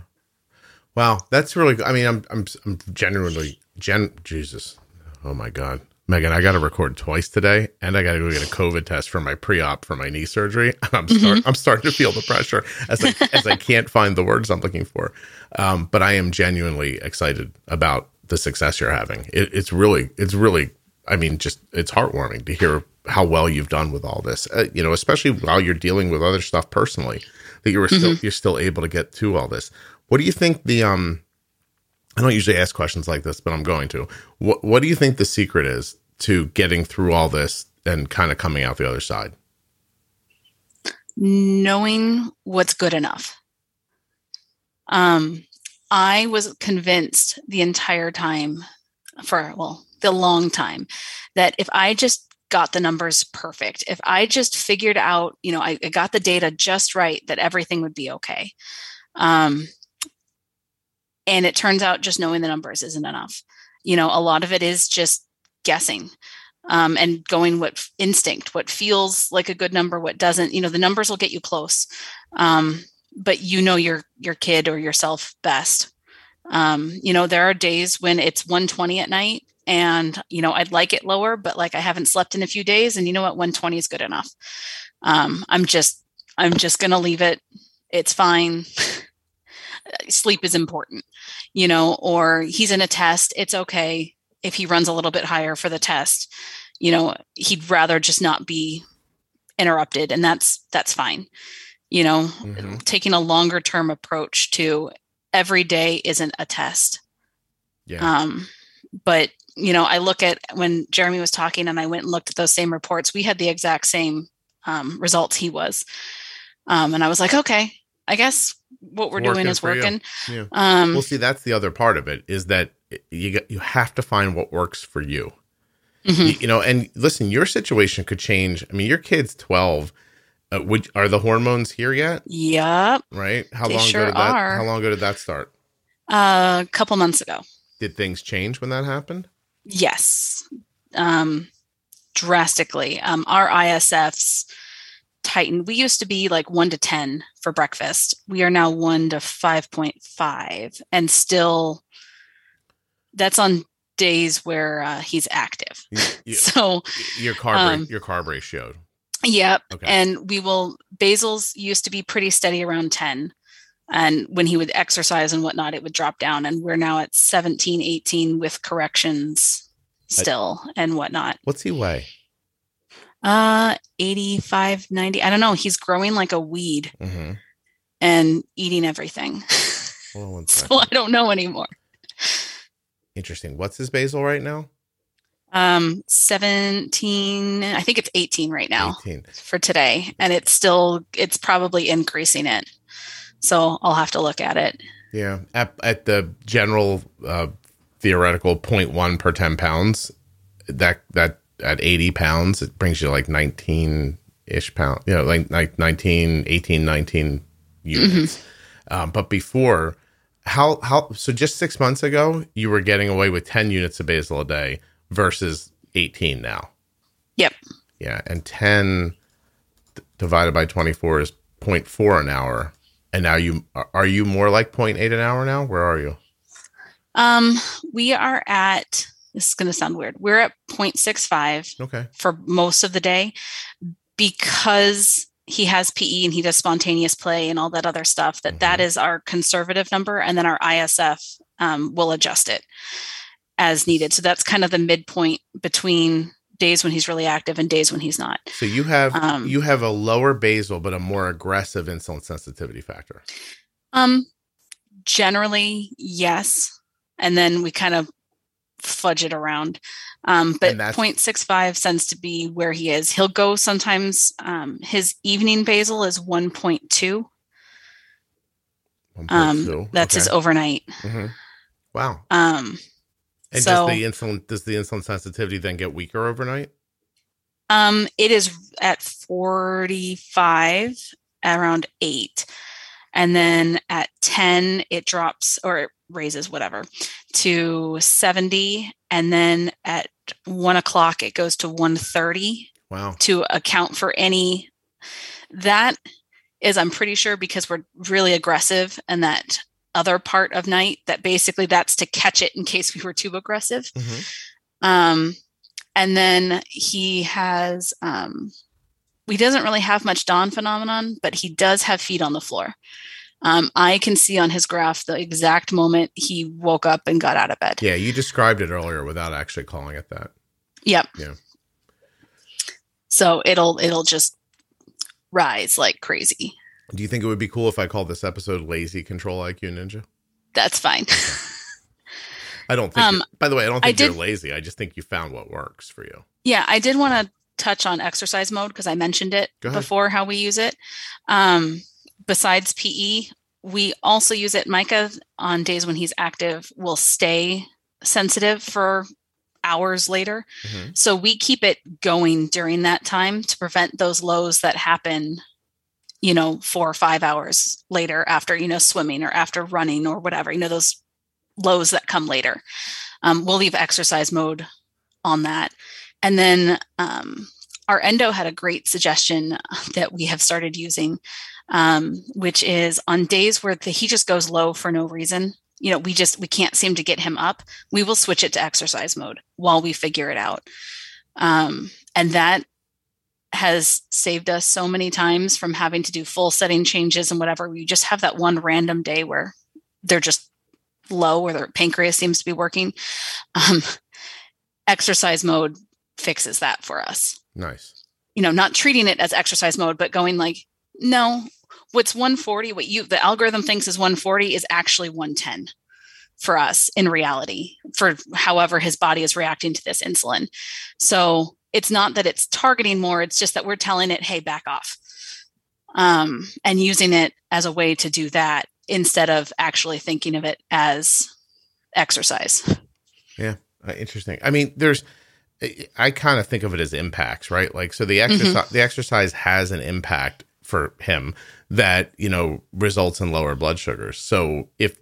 Wow. That's really good. I mean, I'm genuinely, Jesus. Oh my God. Megan, I got to record twice today, and I got to go get a COVID test for my pre-op for my knee surgery. And I'm starting to feel the pressure as I can't find the words I'm looking for. But I am genuinely excited about the success you're having. It's really, I mean, just, it's heartwarming to hear how well you've done with all this, you know, especially while you're dealing with other stuff personally, that you were still, you're still able to get to all this. What do you think the, I don't usually ask questions like this, but I'm going to, what do you think the secret is to getting through all this and kind of coming out the other side? Knowing what's good enough. I was convinced the entire time for, well, the long time, that if I just got the numbers perfect, if I just figured out, you know, I got the data just right, that everything would be okay. And it turns out just knowing the numbers isn't enough. You know, a lot of it is just guessing, and going what instinct, what feels like a good number, what doesn't. You know, the numbers will get you close, but you know your kid or yourself best. You know, there are days when it's 120 at night, and, you know, I'd like it lower, but like I haven't slept in a few days, and you know what, 120 is good enough. I'm just going to leave it. It's fine. Sleep is important, you know, or he's in a test. It's okay if he runs a little bit higher for the test, you know, he'd rather just not be interrupted. And that's fine. You know, taking a longer term approach to every day isn't a test. Yeah. But, you know, I look at when Jeremy was talking and I went and looked at those same reports, we had the exact same results he was. And I was like, okay, I guess what we're doing is working. Yeah. Well, see, that's the other part of it, is that you have to find what works for you. You know, and listen, your situation could change. I mean, your kid's 12. Are the hormones here yet? Yep. Right? How long ago did that start? A couple months ago. Did things change when that happened? Yes. Drastically. Our ISFs tightened. We used to be like 1 to 10 for breakfast. We are now 1 to 5.5. And still, that's on days where he's active. So your carb ratio. Yep. Okay. And Basal's used to be pretty steady around 10. And when he would exercise and whatnot, it would drop down. And we're now at 17, 18 with corrections still and whatnot. What's he weigh? 85, 90. I don't know. He's growing like a weed and eating everything. Well, one second. So I don't know anymore. Interesting. What's his basal right now? 17, I think it's 18 right now 18. For today. And it's probably increasing it. So I'll have to look at it. Yeah. At the general theoretical 0.1 per 10 pounds, that at 80 pounds, it brings you like 19-ish pounds, you know, like 19, 18, 19 units. But before, so just 6 months ago, you were getting away with 10 units of basal a day versus 18 now. Yep. Yeah. And 10 divided by 24 is 0.4 an hour. And now are you more like 0.8 an hour now? Where are you? We are at, this is going to sound weird. We're at 0.65 for most of the day, because he has PE and he does spontaneous play and all that other stuff, that is our conservative number. And then our ISF will adjust it as needed. So that's kind of the midpoint between days when he's really active and days when he's not. So you have a lower basal, but a more aggressive insulin sensitivity factor. Generally, yes. And then we kind of fudge it around. But 0.65 seems to be where he is. He'll go sometimes, his evening basal is 1.2. That's his overnight. Wow. And so, does the insulin sensitivity then get weaker overnight? It is at 45 around 8. And then at 10, it drops, or it raises whatever, to 70. And then at 1 o'clock, it goes to 130. Wow. To account for that is, I'm pretty sure, because we're really aggressive, and that other part of night, that basically that's to catch it in case we were too aggressive. And then he has, he doesn't really have much dawn phenomenon, but he does have feet on the floor. I can see on his graph the exact moment he woke up and got out of bed. Yeah. You described it earlier without actually calling it that. Yep. Yeah. So it'll just rise like crazy. Do you think it would be cool if I called this episode Lazy Control IQ Ninja? That's fine. I don't think, by the way, I don't think you're lazy. I just think you found what works for you. Yeah. I did want to touch on exercise mode because I mentioned it before how we use it. Besides PE, we also use it. Micah, on days when he's active, will stay sensitive for hours later. Mm-hmm. So we keep it going during that time to prevent those lows that happen, 4 or 5 hours later after, swimming or after running or whatever, those lows that come later. We'll leave exercise mode on that. And then our endo had a great suggestion that we have started using, which is on days where he just goes low for no reason. We can't seem to get him up. We will switch it to exercise mode while we figure it out. And that has saved us so many times from having to do full setting changes and whatever. We just have that one random day where they're just low or their pancreas seems to be working. Exercise mode fixes that for us. Nice. Not treating it as exercise mode, but going like, no, what's 140, the algorithm thinks is 140 is actually 110 for us in reality, for however his body is reacting to this insulin. So it's not that it's targeting more. It's just that we're telling it, hey, back off, and using it as a way to do that instead of actually thinking of it as exercise. Yeah. Interesting. I mean, I kind of think of it as impacts, right? Like, so the exercise has an impact for him that, results in lower blood sugars. So if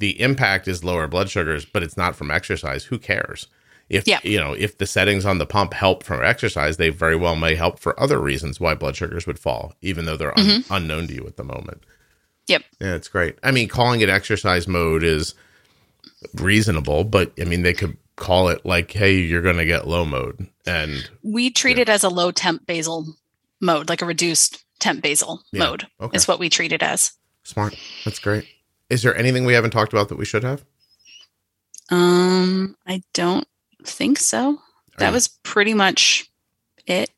the impact is lower blood sugars, but it's not from exercise, who cares? If the settings on the pump help from exercise, they very well may help for other reasons why blood sugars would fall, even though they're unknown to you at the moment. Yep. Yeah, it's great. I mean, calling it exercise mode is reasonable, but I mean, they could call it like, hey, you're going to get low mode. And we treat it as a low temp basal mode, like a reduced temp basal mode is what we treat it as. Smart. That's great. Is there anything we haven't talked about that we should have? I don't think so. That was pretty much it.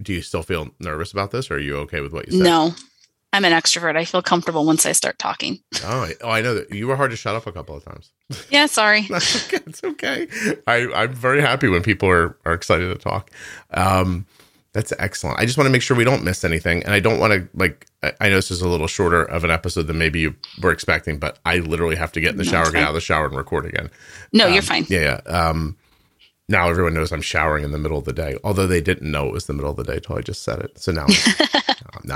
Do you still feel nervous about this, or are you okay with what you said? No. I'm an extrovert. I feel comfortable once I start talking. Oh, I know that. You were hard to shut up a couple of times. Yeah, sorry. It's okay. I'm very happy when people are excited to talk. That's excellent. I just want to make sure we don't miss anything. And I don't want to, I know this is a little shorter of an episode than maybe you were expecting, but I literally have to get in the shower, get out of the shower, and record again. No, you're fine. Yeah. Now everyone knows I'm showering in the middle of the day, although they didn't know it was the middle of the day till I just said it. So now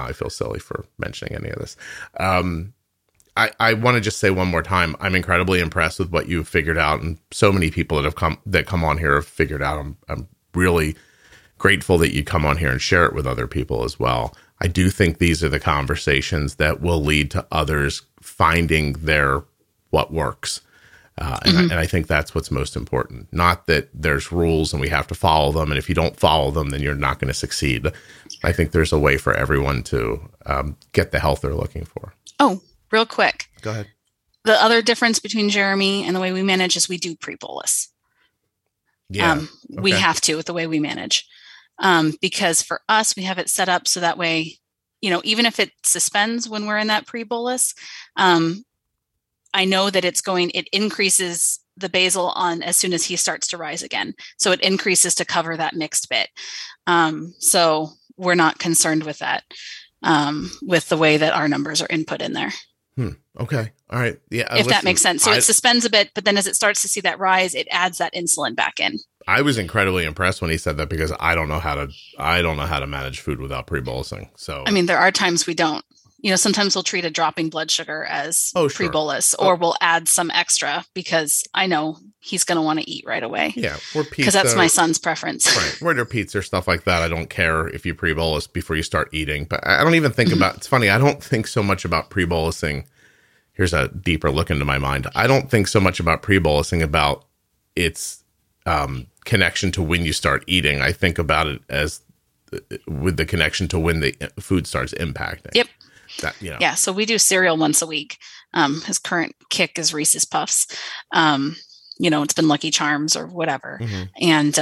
I feel silly for mentioning any of this. I want to just say one more time, I'm incredibly impressed with what you've figured out. And so many people that come on here have figured out. I'm really grateful that you come on here and share it with other people as well. I do think these are the conversations that will lead to others finding their what works. And I think that's what's most important. Not that there's rules and we have to follow them, and if you don't follow them, then you're not going to succeed. I think there's a way for everyone to get the health they're looking for. Oh, real quick. Go ahead. The other difference between Jeremy and the way we manage is we do pre-bolus. Yeah. We have to with the way we manage. Because for us, we have it set up so that way, even if it suspends when we're in that pre-bolus, I know that it increases the basal on as soon as he starts to rise again. So it increases to cover that mixed bit. So we're not concerned with that, with the way that our numbers are input in there. Okay. All right. Yeah. If that makes sense. So it suspends a bit, but then as it starts to see that rise, it adds that insulin back in. I was incredibly impressed when he said that, because I don't know how to manage food without pre-bolusing. So, I mean, there are times we don't. Sometimes we'll treat a dropping blood sugar as pre-bolus, or we'll add some extra because I know he's going to want to eat right away. Yeah. Or pizza. Because that's my son's preference. Right. Or their pizza or stuff like that. I don't care if you pre-bolus before you start eating. But I don't even think about, it's funny, I don't think so much about pre-bolusing. Here's a deeper look into my mind. I don't think so much about pre-bolusing about its connection to when you start eating. I think about it as with the connection to when the food starts impacting. Yep. Yeah, so we do cereal once a week. His current kick is Reese's Puffs. It's been Lucky Charms or whatever. And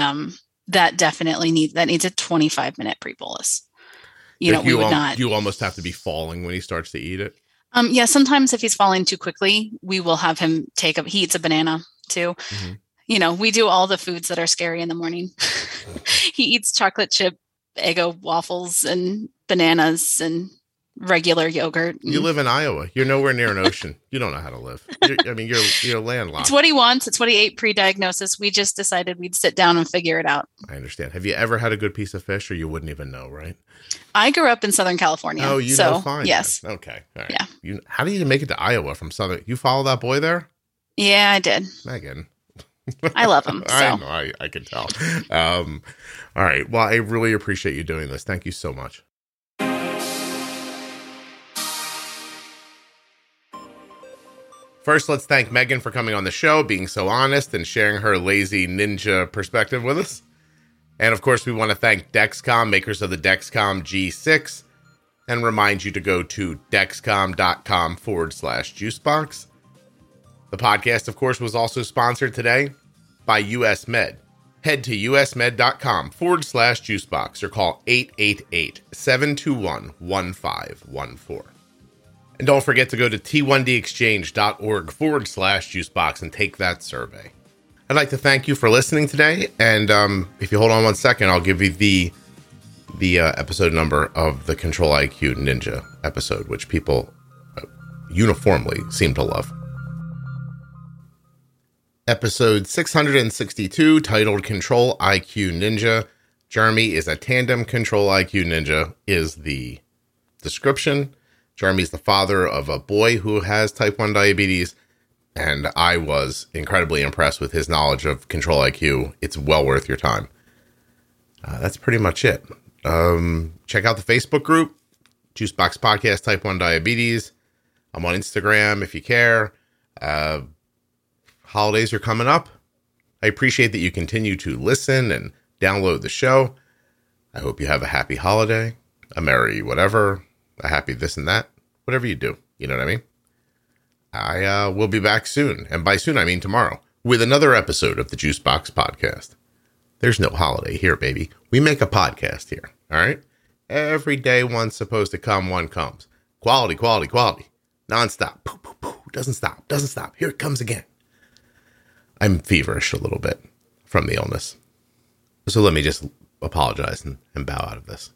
that definitely needs a 25-minute pre-bolus. You almost have to be falling when he starts to eat it. Yeah. Sometimes if he's falling too quickly, we will have him he eats a banana too. Mm-hmm. We do all the foods that are scary in the morning. He eats chocolate chip, Eggo waffles and bananas and regular yogurt. You live in Iowa. You're nowhere near an ocean. You don't know how to live. You're landlocked. It's what he wants. It's what he ate pre-diagnosis. We just decided we'd sit down and figure it out. I understand. Have you ever had a good piece of fish, or you wouldn't even know, right? I grew up in Southern California. Oh, know fine. Yes. Then. Okay. All right. Yeah. How did you make it to Iowa from Southern? You follow that boy there? Yeah, I did. Megan. I love him. So. I know. I can tell. All right. Well, I really appreciate you doing this. Thank you so much. First, let's thank Megan for coming on the show, being so honest, and sharing her lazy ninja perspective with us. And of course, we want to thank Dexcom, makers of the Dexcom G6, and remind you to go to dexcom.com/juicebox. The podcast, of course, was also sponsored today by US Med. Head to usmed.com/juicebox or call 888-721-1514. And don't forget to go to T1DExchange.org/juicebox and take that survey. I'd like to thank you for listening today. And if you hold on one second, I'll give you the episode number of the Control IQ Ninja episode, which people uniformly seem to love. Episode 662, titled Control IQ Ninja. Jeremy is a tandem. Control IQ Ninja is the description. Jeremy's the father of a boy who has type 1 diabetes, and I was incredibly impressed with his knowledge of Control IQ. It's well worth your time. That's pretty much it. Check out the Facebook group, Juicebox Podcast Type 1 Diabetes. I'm on Instagram if you care. Holidays are coming up. I appreciate that you continue to listen and download the show. I hope you have a happy holiday, a merry whatever, a happy this and that, whatever you do. You know what I mean? I will be back soon. And by soon, I mean tomorrow with another episode of the Juicebox Podcast. There's no holiday here, baby. We make a podcast here. All right. Every day one's supposed to come, one comes. Quality, quality, quality. Nonstop. Poo, poo, poo. Doesn't stop. Doesn't stop. Here it comes again. I'm feverish a little bit from the illness. So let me just apologize and bow out of this.